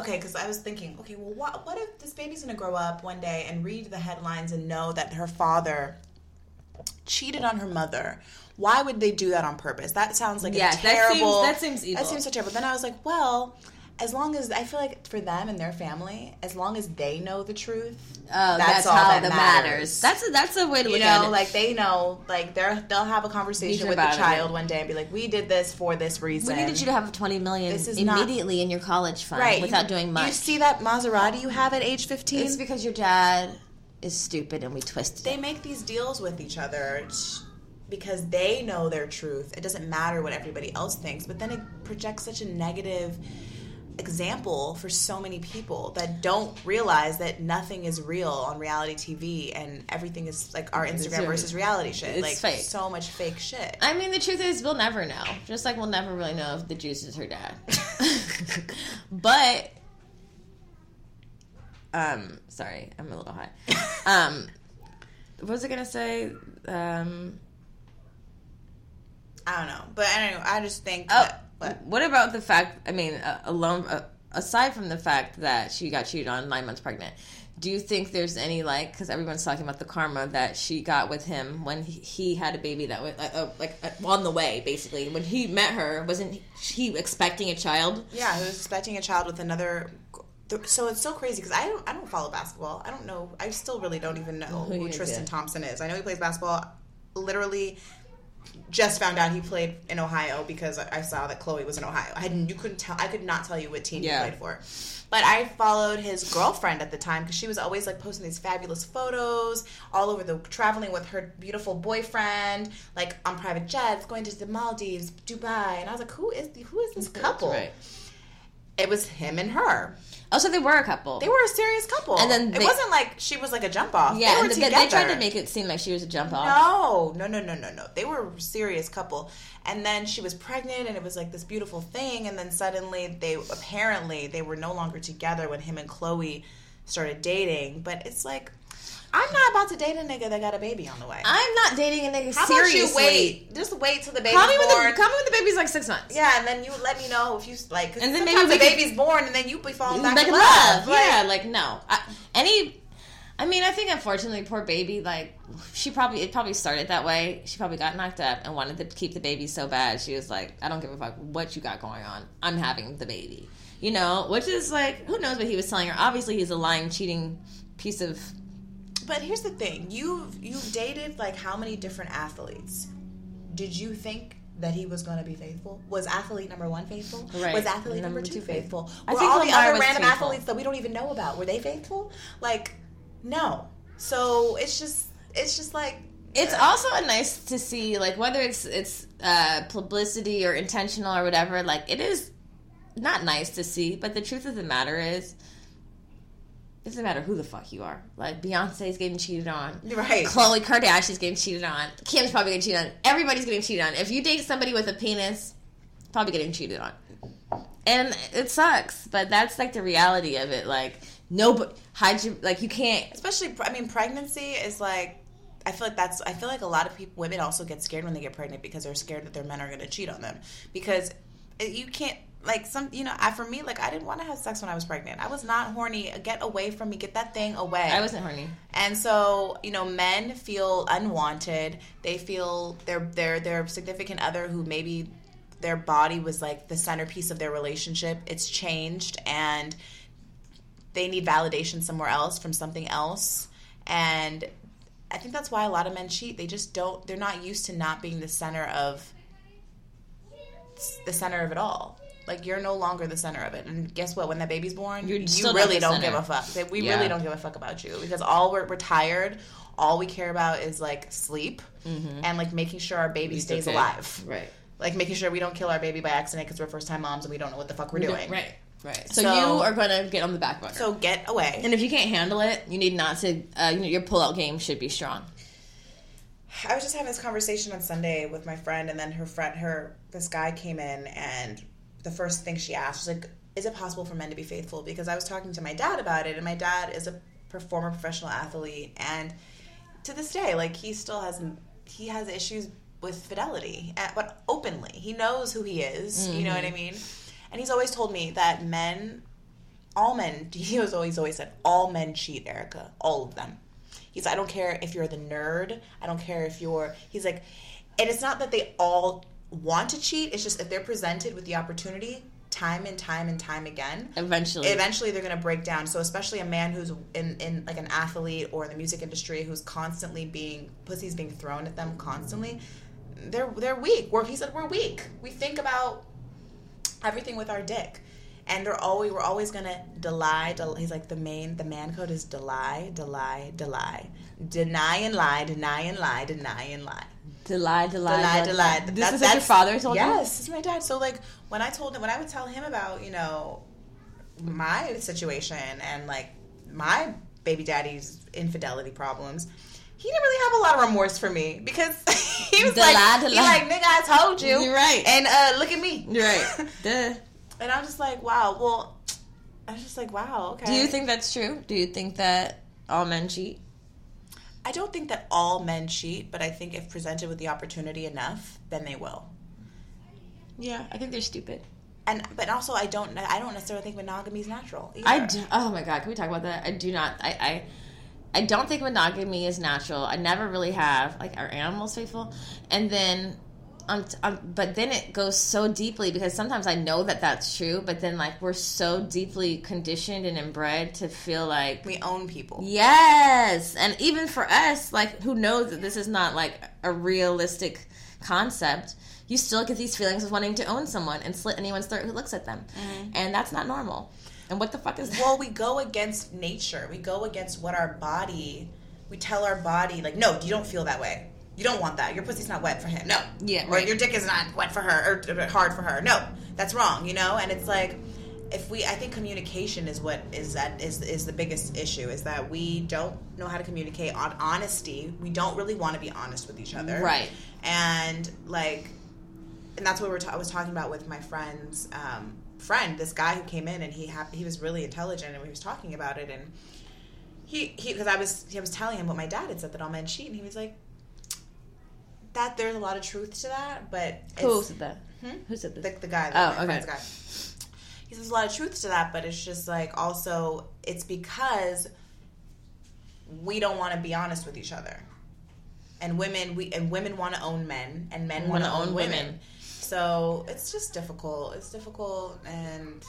Okay, because I was thinking, okay, well, what, what if this baby's going to grow up one day and read the headlines and know that her father cheated on her mother? Why would they do that on purpose? That sounds like yeah, a terrible... Yeah, that seems, that seems evil. That seems so terrible. But then I was like, well, as long as... I feel like for them and their family, as long as they know the truth, oh, that's, that's all how that, that matters. matters. That's a, that's a way to you look know, at it. You know, like, they know, like, they're, they'll have a conversation with the child it. one day and be like, we did this for this reason. We needed you to have twenty million dollars immediately not, in your college fund right, without you, doing much. You see that Maserati you have at age fifteen? It's because your dad is stupid and we twisted they it. They make these deals with each other because they know their truth. It doesn't matter what everybody else thinks, but then it projects such a negative... example for so many people that don't realize that nothing is real on reality T V and everything is like our Instagram versus reality shit. It's like fake. So much fake shit. I mean, the truth is we'll never know. Just like we'll never really know if the juice is her dad. But um, sorry, I'm a little high. Um, what was I gonna say? Um, I don't know, but I don't know. I just think. Oh. That- But what about the fact, I mean, uh, alone, uh, aside from the fact that she got cheated on nine months pregnant, do you think there's any, like, because everyone's talking about the karma that she got with him when he, he had a baby that was, uh, uh, like, uh, on the way, basically. When he met her, wasn't he expecting a child? Yeah, he was expecting a child with another... So it's so crazy because I don't I don't follow basketball. I don't know. I still really don't even know who, who Tristan did. Thompson is. I know he plays basketball literally... Just found out he played in Ohio because I saw that Khloe was in Ohio. I had, you couldn't tell. I could not tell you what team yeah. he played for. But I followed his girlfriend at the time because she was always like posting these fabulous photos all over the traveling with her beautiful boyfriend, like on private jets, going to the Maldives, Dubai, and I was like, who is who is this couple? Right. It was him and her. Oh, so they were a couple. They were a serious couple. And then they, it wasn't like she was like a jump off. Yeah, they were the, together. They tried to make it seem like she was a jump off. No, no, no, no, no, no. They were a serious couple. And then she was pregnant, and it was like this beautiful thing. And then suddenly, they apparently they were no longer together when him and Khloe started dating. But it's like, I'm not about to date a nigga that got a baby on the way. I'm not dating a nigga. How seriously. How about you wait? Just wait till the baby's born. When the, call me when the baby's like six months. Yeah, and then you let me know if you like. And then maybe the baby's could, born, and then you be falling back, back in love. love. Yeah, like, like no. I, any, I mean, I think unfortunately, poor baby. Like she probably it probably started that way. She probably got knocked up and wanted to keep the baby so bad. She was like, I don't give a fuck what you got going on. I'm having the baby. You know, which is like, who knows what he was telling her. Obviously, he's a lying, cheating piece of. But here's the thing. You've you've dated, like, how many different athletes? Did you think that he was going to be faithful? Was athlete number one faithful? Right. Was athlete number, number two faithful? faithful? I were think all the other random faithful. athletes that we don't even know about, were they faithful? Like, no. So it's just, it's just like... It's uh, also nice to see, like, whether it's, it's uh, publicity or intentional or whatever, like, it is not nice to see, but the truth of the matter is... It doesn't matter who the fuck you are. Like, Beyonce's getting cheated on. Right. Khloe Kardashian's getting cheated on. Kim's probably getting cheated on. Everybody's getting cheated on. If you date somebody with a penis, probably getting cheated on. And it sucks, but that's, like, the reality of it. Like, nobody... Hide your, like, you can't... Especially, I mean, pregnancy is, like... I feel like that's... I feel like a lot of people... Women also get scared when they get pregnant because they're scared that their men are going to cheat on them. Because you can't... Like, some, you know, I, for me, like, I didn't want to have sex when I was pregnant. I was not horny. Get away from me. Get that thing away. I wasn't horny. And so, you know, men feel unwanted. They feel their their their significant other who maybe their body was, like, the centerpiece of their relationship. It's changed, and they need validation somewhere else from something else. And I think that's why a lot of men cheat. They just don't – they're not used to not being the center of the center of it all. Like, you're no longer the center of it. And guess what? When that baby's born, you're you really don't center. give a fuck. We yeah. really don't give a fuck about you. Because all we're, we're tired. All we care about is, like, sleep mm-hmm. and, like, making sure our baby we stays okay. alive. Right. Like, making sure we don't kill our baby by accident because we're first-time moms and we don't know what the fuck we're doing. Right. Right. So, so you are going to get on the back burner. So get away. And if you can't handle it, you need not to, uh, you know, your pull-out game should be strong. I was just having this conversation on Sunday with my friend, and then her friend, her, this guy came in, and the first thing she asked was, like, is it possible for men to be faithful? Because I was talking to my dad about it, and my dad is a former professional athlete, and to this day, like, he still has, he has issues with fidelity, but openly. He knows who he is, mm-hmm. you know what I mean? And he's always told me that men, all men, he was always, always said, all men cheat, Erica. All of them. He's like, I don't care if you're the nerd. I don't care if you're, he's like, and it's not that they all want to cheat. It's just if they're presented with the opportunity time and time and time again. Eventually. Eventually they're going to break down. So especially a man who's in, in like an athlete or in the music industry who's constantly being, pussy's being thrown at them constantly, they're, they're weak. We're, he said, we're weak. We think about everything with our dick. And they're always, we're always going to deny, he's like, the main, the man code is deny, deny, deny. Deny and lie, deny and lie, deny and lie. Deny, deny, deny. This is what your father told you? Yes, this is my dad. So, like, when I told him, when I would tell him about, you know, my situation and, like, my baby daddy's infidelity problems, he didn't really have a lot of remorse for me because he was like, he's like, nigga, I told you. You're right. And uh, look at me. You're right. Duh. And I'm just like, wow, well, I was just like, wow, okay. Do you think that's true? Do you think that all men cheat? I don't think that all men cheat, but I think if presented with the opportunity enough, then they will. Yeah, I think they're stupid. And but also, I don't I don't necessarily think monogamy is natural either. I do, oh, my God. Can we talk about that? I do not. I, I I don't think monogamy is natural. I never really have. Like, are animals faithful? And then... Um, um, but then it goes so deeply because sometimes I know that that's true, but then, like, we're so deeply conditioned and inbred to feel like... We own people. Yes! And even for us, like, who knows that this is not, like, a realistic concept, you still get these feelings of wanting to own someone and slit anyone's throat who looks at them. Mm-hmm. And that's not normal. And what the fuck is that? Well, we go against nature. We go against what our body... We tell our body, like, no, you don't feel that way. You don't want that. Your pussy's not wet for him. No. Yeah. Right. Or your dick is not wet for her or hard for her. No. That's wrong, you know? And it's like, if we, I think communication is what is that is is the biggest issue, is that we don't know how to communicate on honesty. We don't really want to be honest with each other. Right. And like, and that's what we're ta- I was talking about with my friend's um, friend, this guy who came in and he ha- he was really intelligent and we was talking about it. And he, he, because I was, I was telling him what my dad had said, that all men cheat. And he was like, that there's a lot of truth to that, but it's, who said that? Hmm? Who said this? The, the guy. The oh, okay. Guy. He says there's a lot of truth to that, but it's just like also it's because we don't want to be honest with each other, and women we and women want to own men, and men want to own women. women. So it's just difficult. It's difficult, and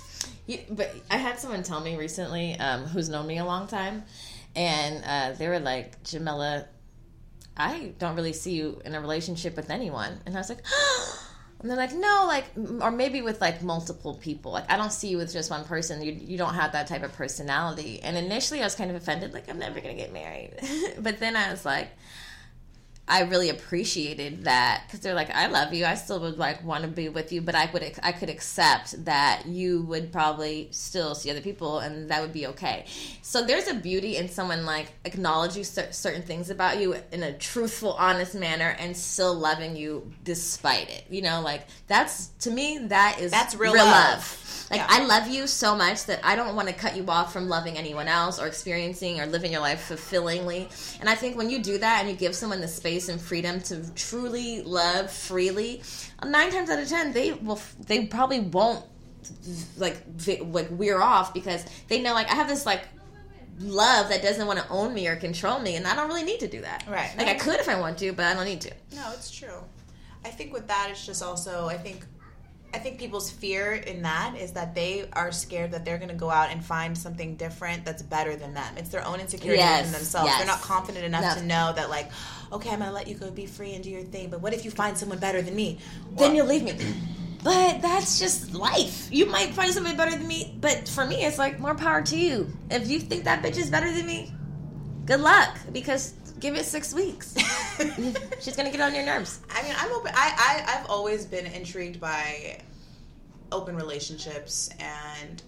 you, but I had someone tell me recently um, who's known me a long time, and uh, they were like, Jamila, I don't really see you in a relationship with anyone. And I was like, and they're like, no, like, or maybe with, like, multiple people. Like, I don't see you with just one person. You you don't have that type of personality. And initially I was kind of offended, like, I'm never going to get married. But then I was like, I really appreciated that because they're like, I love you. I still would, like, want to be with you, but I would I could accept that you would probably still see other people, and that would be okay. So there's a beauty in someone, like, acknowledging cer- certain things about you in a truthful, honest manner and still loving you despite it. You know, like, that's, to me, that is that's real, real love. love. Like, yeah. I love you so much that I don't want to cut you off from loving anyone else or experiencing or living your life fulfillingly. And I think when you do that and you give someone the space and freedom to truly love freely, nine times out of ten they will they probably won't like like wear off because they know, like, I have this, like, love that doesn't want to own me or control me, and I don't really need to do that. Right. Like, I could if I want to, but I don't need to. No, it's true. I think with that it's just also I think I think people's fear in that is that they are scared that they're going to go out and find something different that's better than them. It's their own insecurity yes, in themselves. Yes. They're not confident enough no. to know that, like, okay, I'm going to let you go be free and do your thing, but what if you find someone better than me? Well, then you'll leave me. But that's just life. You might find somebody better than me, but for me, it's like, more power to you. If you think that bitch is better than me, good luck, because give it six weeks. She's going to get on your nerves. I mean, I'm open. I, I, I've always been intrigued by open relationships, and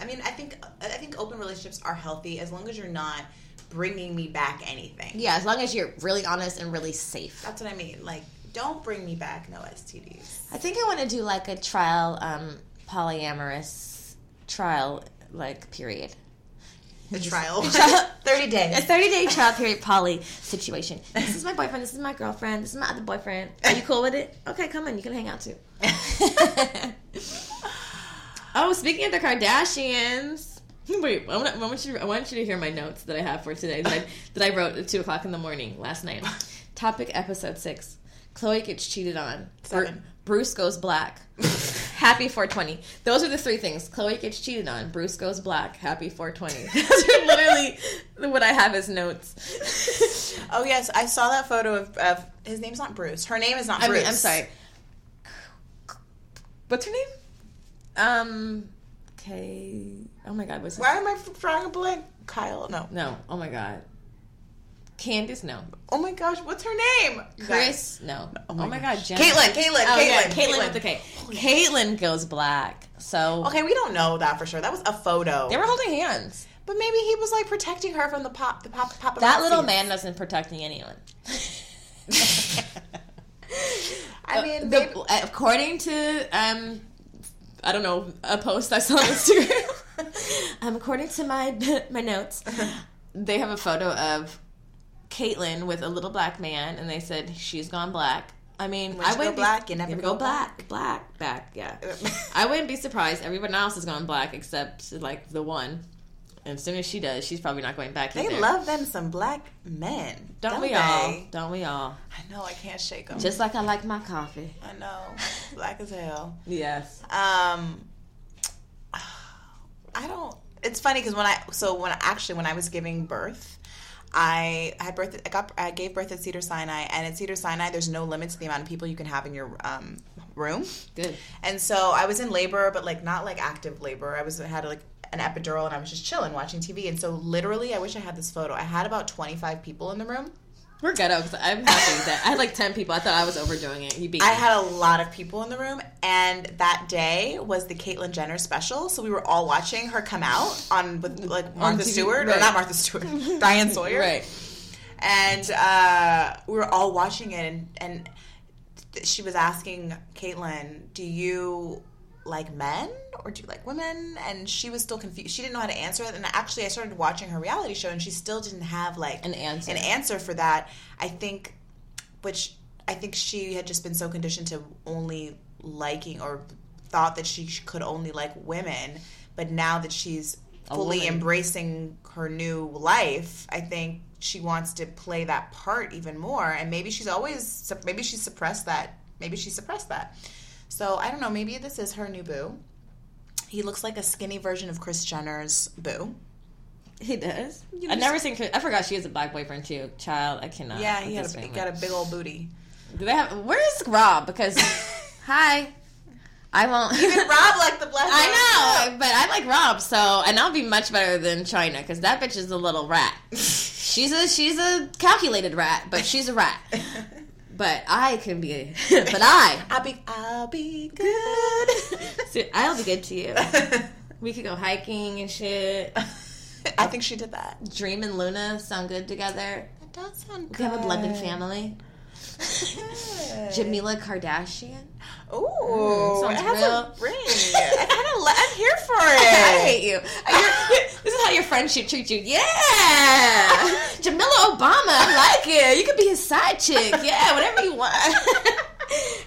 I mean, I think I think open relationships are healthy as long as you're not bringing me back anything. Yeah, as long as you're really honest and really safe. That's what I mean. Like, don't bring me back no S T Ds. I think I want to do like a trial, um, polyamorous trial, like, period. The trial. thirty day. A thirty day trial period poly situation. This is my boyfriend. This is my girlfriend. This is my other boyfriend. Are you cool with it? Okay, come on. You can hang out too. Oh, speaking of the Kardashians. Wait, I want, I want, you, I want you to hear my notes that I have for today that I, that I wrote at two o'clock in the morning last night. Topic episode six. Khloe gets cheated on. Seven. Bruce goes black. Happy four twenty. Those are the three things. Khloe gets cheated on. Bruce goes black. Happy four twenty. Those are literally what I have as notes. Oh, yes. I saw that photo of, of... His name's not Bruce. Her name is not Bruce. I mean, I'm sorry. What's her name? Um... Kay... Oh, my God. What's her Why name? Am I drawing a blank? Kyle? No. No. Oh, my God. Candace, no. Oh my gosh, what's her name? Chris, no. Oh my, oh my God, Jenna. Caitlyn, Caitlyn, oh, Caitlyn, yeah. Caitlyn, Caitlyn with the K. Oh, yeah. Caitlyn goes black. So okay, we don't know that for sure. That was a photo. They were holding hands, but maybe he was like protecting her from the pop, the pop, pop. That little man wasn't protecting anyone. I mean, the, the, according to um, I don't know, a post I saw on Instagram. um, according to my my notes, they have a photo of Caitlyn with a little black man, and they said she's gone black. I mean, when I wouldn't go black, be, you never go, go black, black, black, yeah. I wouldn't be surprised. Everyone else has gone black except like the one. And as soon as she does, she's probably not going back. They either. love them some black men, don't, don't we they? all? Don't we all? I know I can't shake them. Just like I like my coffee. I know, black as hell. Yes. Um, I don't. It's funny because when I so when actually when I was giving birth. I had birth. I got. I gave birth at Cedars-Sinai, and at Cedars-Sinai, there's no limit to the amount of people you can have in your um, room. Good. And so I was in labor, but like not like active labor. I was had like an epidural, and I was just chilling, watching T V. And so literally, I wish I had this photo. I had about twenty-five people in the room. We're ghetto because I'm happy that I had like ten people. I thought I was overdoing it. You beat me. I had a lot of people in the room, and that day was the Caitlyn Jenner special, so we were all watching her come out on with like Martha Stewart, right. or not Martha Stewart, Diane Sawyer, right? And uh, we were all watching it, and, and she was asking Caitlyn, "Do you like men or do you like women?" And she was still confused. She didn't know how to answer it. And actually, I started watching her reality show, and she still didn't have like an answer. An answer for that. I think, which I think she had just been so conditioned to only liking or thought that she could only like women. But now that she's fully embracing her new life, I think she wants to play that part even more. And maybe she's always maybe she suppressed that. Maybe she suppressed that. So, I don't know, maybe this is her new boo. He looks like a skinny version of Kris Jenner's boo. He does. You know, I've never seen Kris. I forgot she has a black boyfriend, too. Child, I cannot. Yeah, he, had a, he got a big old booty. Do they have... Where's Rob? Because, hi, I won't... Even Rob liked the black I know, Rob. But I like Rob, so... And I'll be much better than Chyna, because that bitch is a little rat. she's a She's a calculated rat, but she's a rat. But I can be, but I. I'll be, I'll be good. So I'll be good to you. We could go hiking and shit. I think she did that. Dream and Luna sound good together. That does sound good. We have a blended family. Jamila Kardashian. Ooh, mm, it has real. A ring. I kind of, I'm here for it. I hate you. You're, this is how your friend should treat you. Yeah, Jamila Obama. I like it. You could be his side chick. Yeah, whatever you want.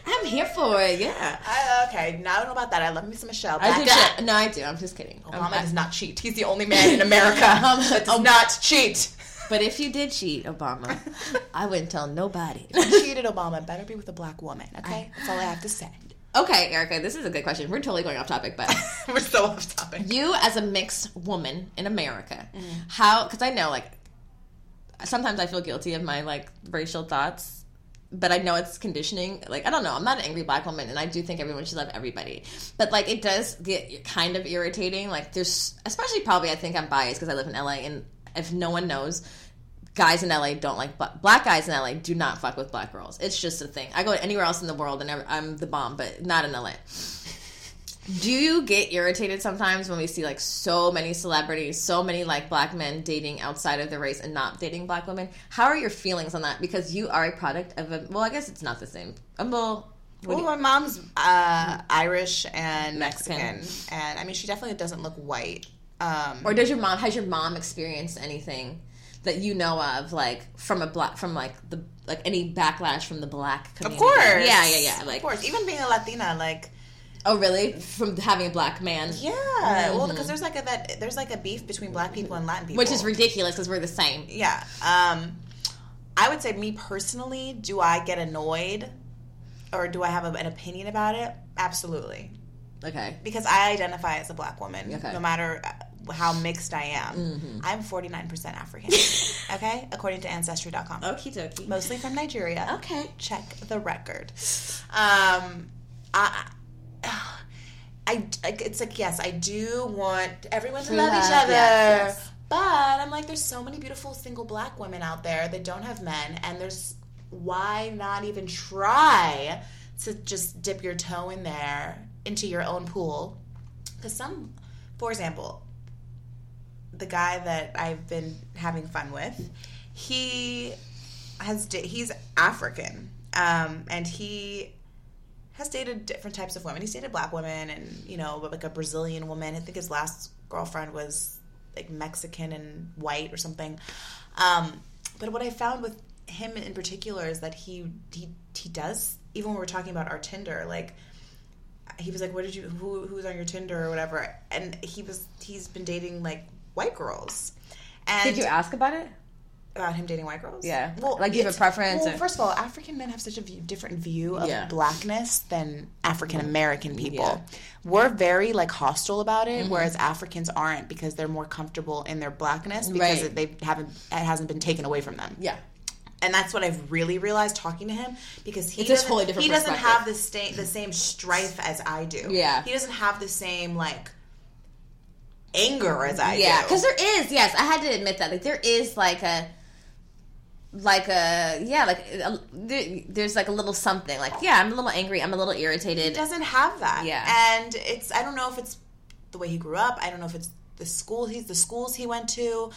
I'm here for it. Yeah. I, okay, now I don't know about that. I love me some Michelle. Back I do. Up. No, I do. I'm just kidding. Obama I'm, does not cheat. He's the only man in America um, that does Ob- not cheat. But if you did cheat, Obama, I wouldn't tell nobody. If you cheated, Obama, better be with a black woman, okay? I, That's all I have to say. Okay, Erica, this is a good question. We're totally going off topic, but... We're so off topic. You, as a mixed woman in America, mm. how... Because I know, like, sometimes I feel guilty of my, like, racial thoughts. but I know it's conditioning. Like, I don't know. I'm not an angry black woman, and I do think everyone should love everybody. But, like, it does get kind of irritating. Like, there's, especially probably I think I'm biased because I live in L A, and if no one knows, guys in L A don't like, black guys in L A do not fuck with black girls. It's just a thing. I go anywhere else in the world, and I'm the bomb, but not in L A. Do you get irritated sometimes when we see, like, so many celebrities, so many, like, black men dating outside of their race and not dating black women? How are your feelings on that? Because you are a product of a... Well, I guess it's not the same. Um, well, well you, my mom's uh, Irish and Mexican. Mexican. And, I mean, she definitely doesn't look white. Um, or does your mom... Has your mom experienced anything that you know of, like, from a black... From, like, the like any backlash from the black community? Of course. Yeah, yeah, yeah. Like, of course. Even being a Latina, like... Oh, really? From having a black man? Yeah. Mm-hmm. Well, because there's like a that there's like a beef between black people and Latin people, which is ridiculous because we're the same. Yeah. Um, I would say, me personally, do I get annoyed, or do I have a, an opinion about it? Absolutely. Okay. Because I identify as a black woman, okay, no matter how mixed I am. Mm-hmm. I'm forty-nine percent African. Okay, according to Ancestry dot com. Okie dokie. Mostly from Nigeria. Okay. Check the record. Um, I. I, like, it's like, yes, I do want everyone to love, love each other, yes, yes, but I'm like, there's so many beautiful single black women out there that don't have men, and there's, why not even try to just dip your toe in there into your own pool? Because some, for example, the guy that I've been having fun with, he has, he's African, um, and he... has dated different types of women. He's dated black women and, you know, like a Brazilian woman. I think his last girlfriend was, like, Mexican and white or something. Um, but what I found with him in particular is that he, he he does, even when we're talking about our Tinder, like, he was like, what did you, who who's on your Tinder or whatever? And he was, he's been dating, like, white girls. And did you ask about it? About him dating white girls? Yeah. Well, like, you have a preference? Well, or... first of all, African men have such a view, different view of yeah. blackness than African American people. Yeah. We're very, like, hostile about it, mm-hmm, whereas Africans aren't, because they're more comfortable in their blackness because right. they haven't, it hasn't been taken away from them. Yeah. And that's what I've really realized talking to him, because he it's doesn't, he doesn't have the, sta- the same strife as I do. Yeah. He doesn't have the same, like, anger as I yeah, do. Yeah, because there is, yes, I had to admit that. Like, there is, like, a... Like a, yeah, like, a, there, there's like a little something. Like, yeah, I'm a little angry. I'm a little irritated. He doesn't have that. Yeah. And it's, I don't know if it's the way he grew up. I don't know if it's the school, he's the schools he went to.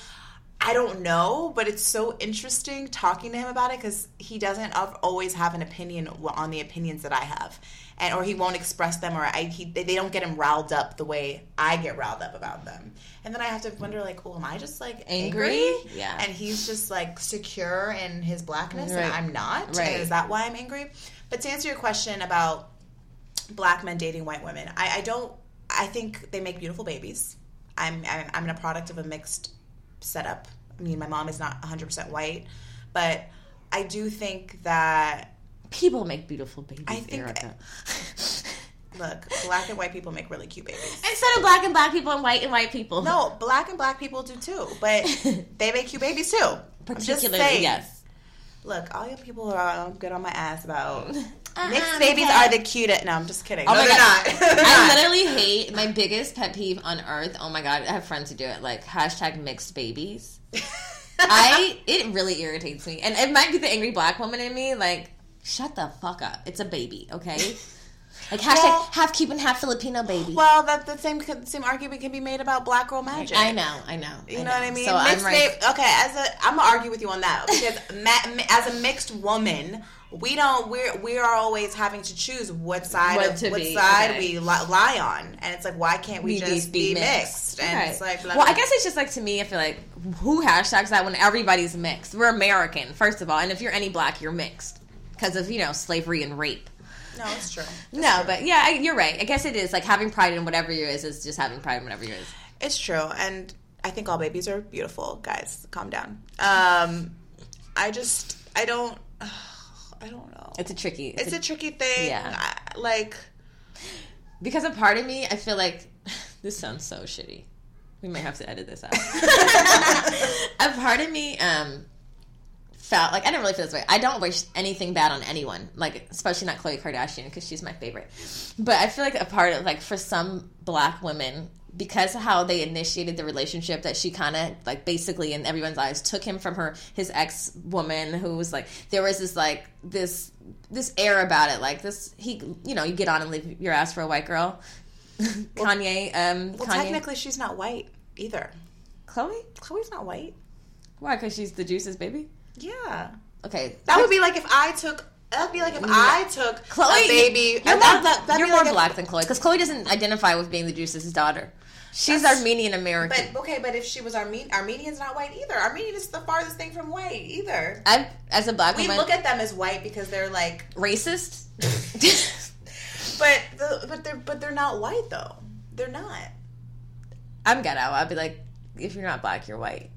I don't know, but it's so interesting talking to him about it, because he doesn't always have an opinion on the opinions that I have. And, or he won't express them, or I, he, they don't get him riled up the way I get riled up about them. And then I have to wonder, like, well, am I just, like, angry? angry? Yeah. And he's just, like, secure in his blackness, right, and I'm not. Right. And is that why I'm angry? But to answer your question about black men dating white women, I, I don't. I think they make beautiful babies. I'm, I'm I'm a product of a mixed setup. I mean, my mom is not one hundred percent white, but I do think that. People make beautiful babies, I think, Erica. Look, black and white people make really cute babies. And so do black and black people and white and white people. No, black and black people do too, but they make cute babies too. Particularly, yes. Look, all you people are good on my ass about uh-huh, mixed babies okay. are the cutest. No, I'm just kidding. Oh no, my they're God. not. I literally hate, my biggest pet peeve on earth. Oh my God, I have friends who do it. Like, hashtag mixed babies. I it really irritates me, and it might be the angry black woman in me, like. Shut the fuck up. It's a baby, okay? Like, hashtag well, half Cuban, half Filipino baby. Well, that the same same argument can be made about black girl magic. I know, I know. You I know. know what I mean? So mixed I'm right. Babe, okay, as a, I'm gonna argue with you on that, because ma- as a mixed woman, we don't we're we are always having to choose what side what, of, what be, side okay. we li- lie on, and it's like, why can't we, we just be, be mixed? mixed? And okay. it's like, well, me. I guess it's just like, to me, I feel like, who hashtags that when everybody's mixed? We're American, first of all, and if you're any black, you're mixed. Because of, you know, slavery and rape. No, it's true. It's no, true. But yeah, I, you're right. I guess it is. Like, having pride in whatever you is is just having pride in whatever you is. It's true. And I think all babies are beautiful. Guys, calm down. Um, I just, I don't, uh, I don't know. It's a tricky. It's, it's a, a tricky thing. Yeah. I, like. Because a part of me, I feel like, this sounds so shitty. We might have to edit this out. A part of me, um. felt like I didn't really feel this way. I don't wish anything bad on anyone, like especially not Khloe Kardashian because she's my favorite. But I feel like a part of like for some black women, because of how they initiated the relationship that she kind of like basically in everyone's eyes took him from her his ex woman who was like there was this like this this air about it like this he you know you get on and leave your ass for a white girl. Well, Kanye. Um, well, Kanye. Technically, she's not white either. Khloe? Khloe's not white. Why? Because she's the Juice's baby? Yeah. Okay. That would be like if I took. That'd be like if yeah. I took Khloe, a baby. You're more, that, that, you're more like black if, than Khloe because Khloe doesn't identify with being the Juice's daughter. She's Armenian American. But okay, but if she was Armenian, Armenian's not white either. Armenian is the farthest thing from white either. I, as a black woman, we look at them as white because they're like racist. But the, but they're but they're not white though. They're not. I'm ghetto. I'd be like, if you're not black, you're white.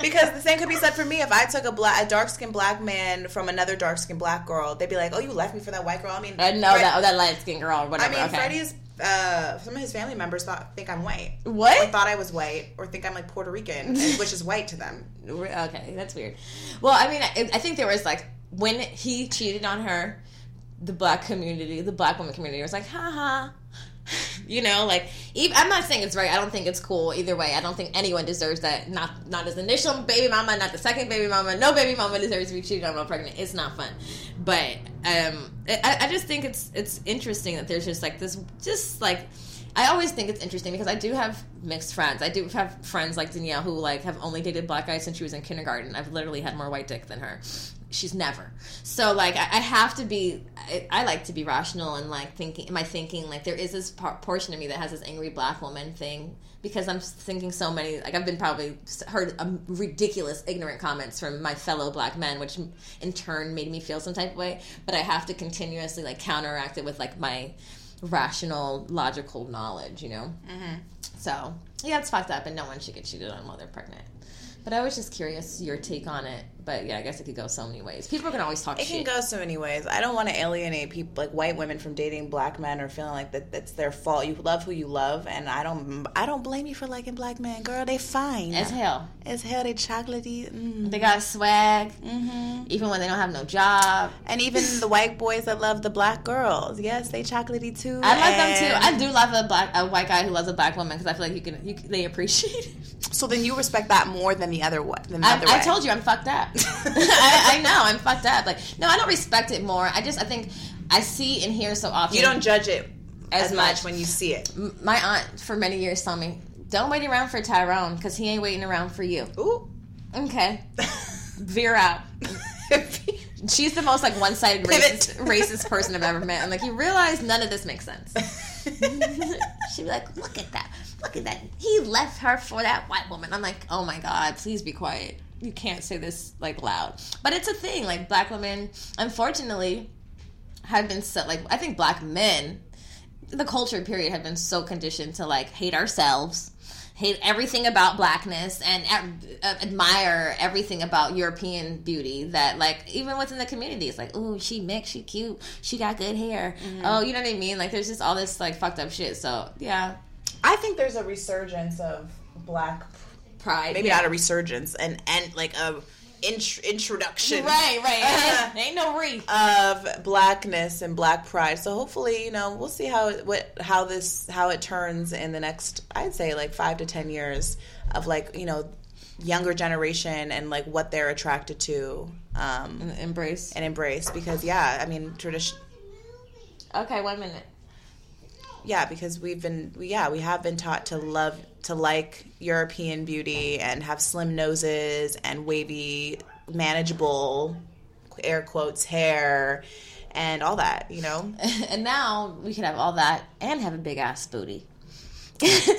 Because the same could be said for me. If I took a black, a dark skinned black man from another dark skinned black girl, they'd be like, "Oh, you left me for that white girl." I mean, I know Fred, that oh, that light skinned girl or whatever. I mean, okay. Freddie's uh, some of his family members thought think I'm white. What? Or thought I was white, or think I'm like Puerto Rican, and, which is white to them. Okay, that's weird. Well, I mean, I, I think there was like when he cheated on her. The black community, the black woman community was like, ha ha. You know, like, even, I'm not saying it's right. I don't think it's cool either way. I don't think anyone deserves that. Not not his initial baby mama, not the second baby mama. No baby mama deserves to be cheated on while pregnant. It's not fun. But um, I, I just think it's it's interesting that there's just like this, just like, I always think it's interesting because I do have mixed friends. I do have friends like Danielle who like have only dated black guys since she was in kindergarten. I've literally had more white dick than her. She's never. So like I, I have to be. I, I like to be rational and like thinking. My thinking like there is this par- portion of me that has this angry black woman thing because I'm thinking so many. Like I've been probably heard um, ridiculous, ignorant comments from my fellow black men, which in turn made me feel some type of way. But I have to continuously like counteract it with like my rational, logical knowledge, you know? Mm-hmm. So, yeah, it's fucked up, and no one should get cheated on while they're pregnant. But I was just curious your take on it. But, yeah, I guess it could go so many ways. People can always talk it shit. It can go so many ways. I don't want to alienate people, like white women from dating black men or feeling like that that's their fault. You love who you love, and I don't I don't blame you for liking black men. Girl, they fine. As hell. As hell, they chocolatey. Mm. They got swag. Mm-hmm. Even when they don't have no job. And even the white boys that love the black girls. Yes, they chocolatey, too. I love and... them, too. I do love a black a white guy who loves a black woman because I feel like you can, you can they appreciate it. So then you respect that more than the other, than the other way. I told you I'm fucked up. I, I know I'm fucked up. Like, no, I don't respect it more. I just, I think, I see and hear so often. You don't judge it as, as much, much when you see it. My aunt for many years told me, "Don't wait around for Tyrone because he ain't waiting around for you." Ooh, okay, veer out. She's the most like one-sided racist, racist person I've ever met. I'm like, you realize none of this makes sense. She'd be like, "Look at that, look at that. He left her for that white woman." I'm like, "Oh my God, please be quiet." You can't say this, like, loud. But it's a thing. Like, black women, unfortunately, have been so, like, I think black men, the culture period, have been so conditioned to, like, hate ourselves, hate everything about blackness, and uh, admire everything about European beauty that, like, even within the community, it's like, ooh, she mixed, she cute, she got good hair. Mm-hmm. Oh, you know what I mean? Like, there's just all this, like, fucked up shit. So, yeah. I think there's a resurgence of black pride. Maybe yeah. not a resurgence, and and like a int- introduction, right, right. Ain't, ain't no re of blackness and black pride. So hopefully, you know, we'll see how it, what how this how it turns in the next, I'd say, like five to ten years of like you know, younger generation and like what they're attracted to, um, and embrace and embrace because yeah, I mean tradition. Okay, one minute. Yeah, because we've been yeah we have been taught to love. To like European beauty and have slim noses and wavy, manageable, air quotes, hair and all that, you know? And now we can have all that and have a big-ass booty.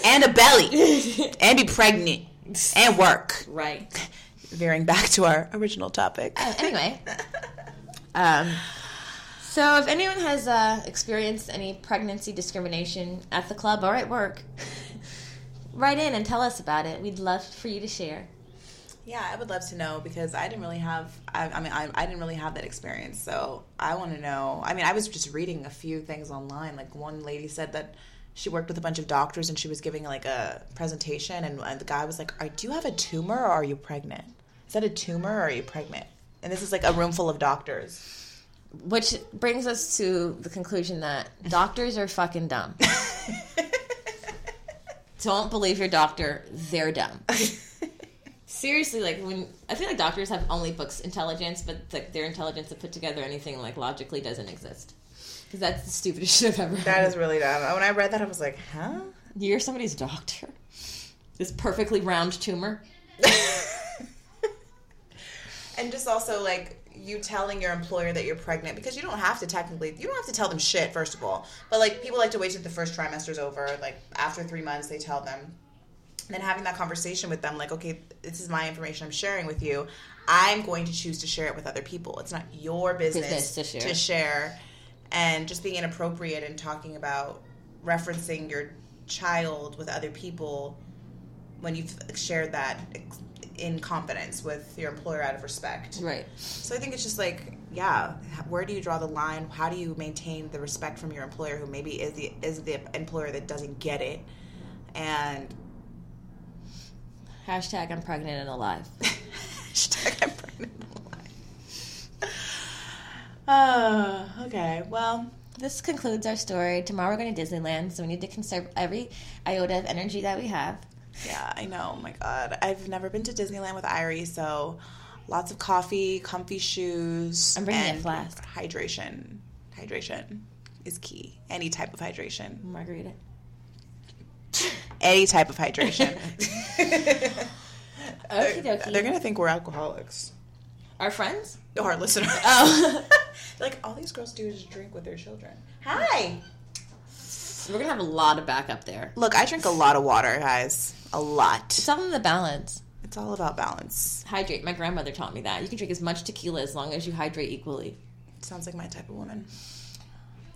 And a belly. And be pregnant. And work. Right. Veering back to our original topic. Uh, anyway. um... So if anyone has uh, experienced any pregnancy discrimination at the club or at work... Write in and tell us about it. We'd love for you to share. Yeah, I would love to know because I didn't really have. I, I mean, I, I didn't really have that experience, so I want to know. I mean, I was just reading a few things online. Like one lady said that she worked with a bunch of doctors and she was giving like a presentation, and, and the guy was like, "Are do you have a tumor or are you pregnant?" that a tumor or are you pregnant? And this is like a room full of doctors. Which brings us to the conclusion that doctors are fucking dumb. Don't believe your doctor. They're dumb. Seriously, like, when I feel like doctors have only books intelligence, but like their intelligence to put together anything like logically doesn't exist. Because that's the stupidest shit I've ever heard. That is really dumb. When I read that, I was like, huh? You're somebody's doctor? This perfectly round tumor? And just also, like, you telling your employer that you're pregnant, because you don't have to technically, you don't have to tell them shit, first of all. But, like, people like to wait till the first trimester's over. Like, after three months, they tell them. And then having that conversation with them, like, okay, this is my information I'm sharing with you. I'm going to choose to share it with other people. It's not your business, business to, share. to share. And just being inappropriate and talking about referencing your child with other people when you've shared that ex- in confidence with your employer out of respect. Right. So I think it's just like, yeah, where do you draw the line? How do you maintain the respect from your employer who maybe is the is the employer that doesn't get it? And hashtag I'm pregnant and alive. Hashtag I'm pregnant and alive. Oh, okay. Well, this concludes our story. Tomorrow we're going to Disneyland, so we need to conserve every iota of energy that we have. Yeah, I know. Oh, my God. I've never been to Disneyland with Irie, so lots of coffee, comfy shoes. I'm bringing a flask. Hydration. Hydration is key. Any type of hydration. Margarita. Any type of hydration. Okie dokie. They're going to think we're alcoholics. Our friends? No, our listeners. Oh. Like, all these girls do is drink with their children. Hi. We're going to have a lot of backup there. Look, I drink a lot of water, guys. A lot. It's all in the balance. It's all about balance. Hydrate. My grandmother taught me that. You can drink as much tequila as long as you hydrate equally. Sounds like my type of woman.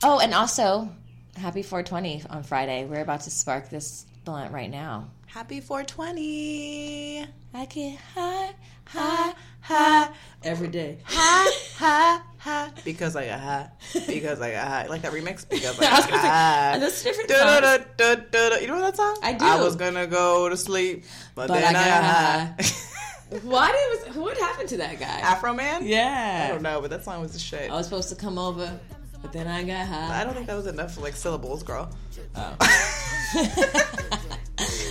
Oh, and also, happy four twenty on Friday. We're about to spark this blunt right now. Happy four twenty. I get high, high, high. Every day. High, high. High. Because I got high. Because I got high. Like that remix? Because I got high. That's different. Da, da, da, da, da. You know that song? I do. I was gonna go to sleep, but, but then I got high. high. Why did was what happened to that guy? Afro Man? Yeah. I don't know, but that song was the shit. I was supposed to come over, but then I got high. I don't think that was enough like syllables, girl. Oh.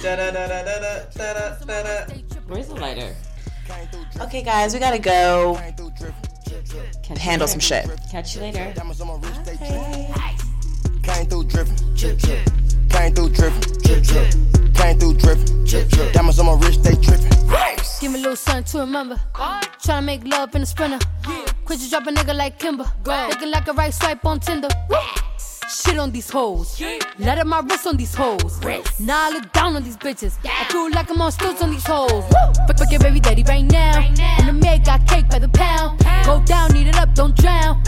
Da, da, da, da, da, da, da, da. Where's the lighter? Okay, guys, we gotta go. Catch handle some shit. Catch you later. Okay. Came through drippin', drip drip. Came through drippin', drip drip. Came through drippin', drip drip. Diamonds on my wrist, they drippin'. Race. Give me a little something to remember. Tryna make love in a sprinter. Quit you drop a nigga like Kimber. Looking like a right swipe on Tinder. Shit on these hoes. Let up my wrist on these hoes. Now I look down on these bitches. I feel like I'm on stilts on these hoes. Fuck your baby daddy right now. And the maid got cake by the pound. Go down, eat it up, don't drown.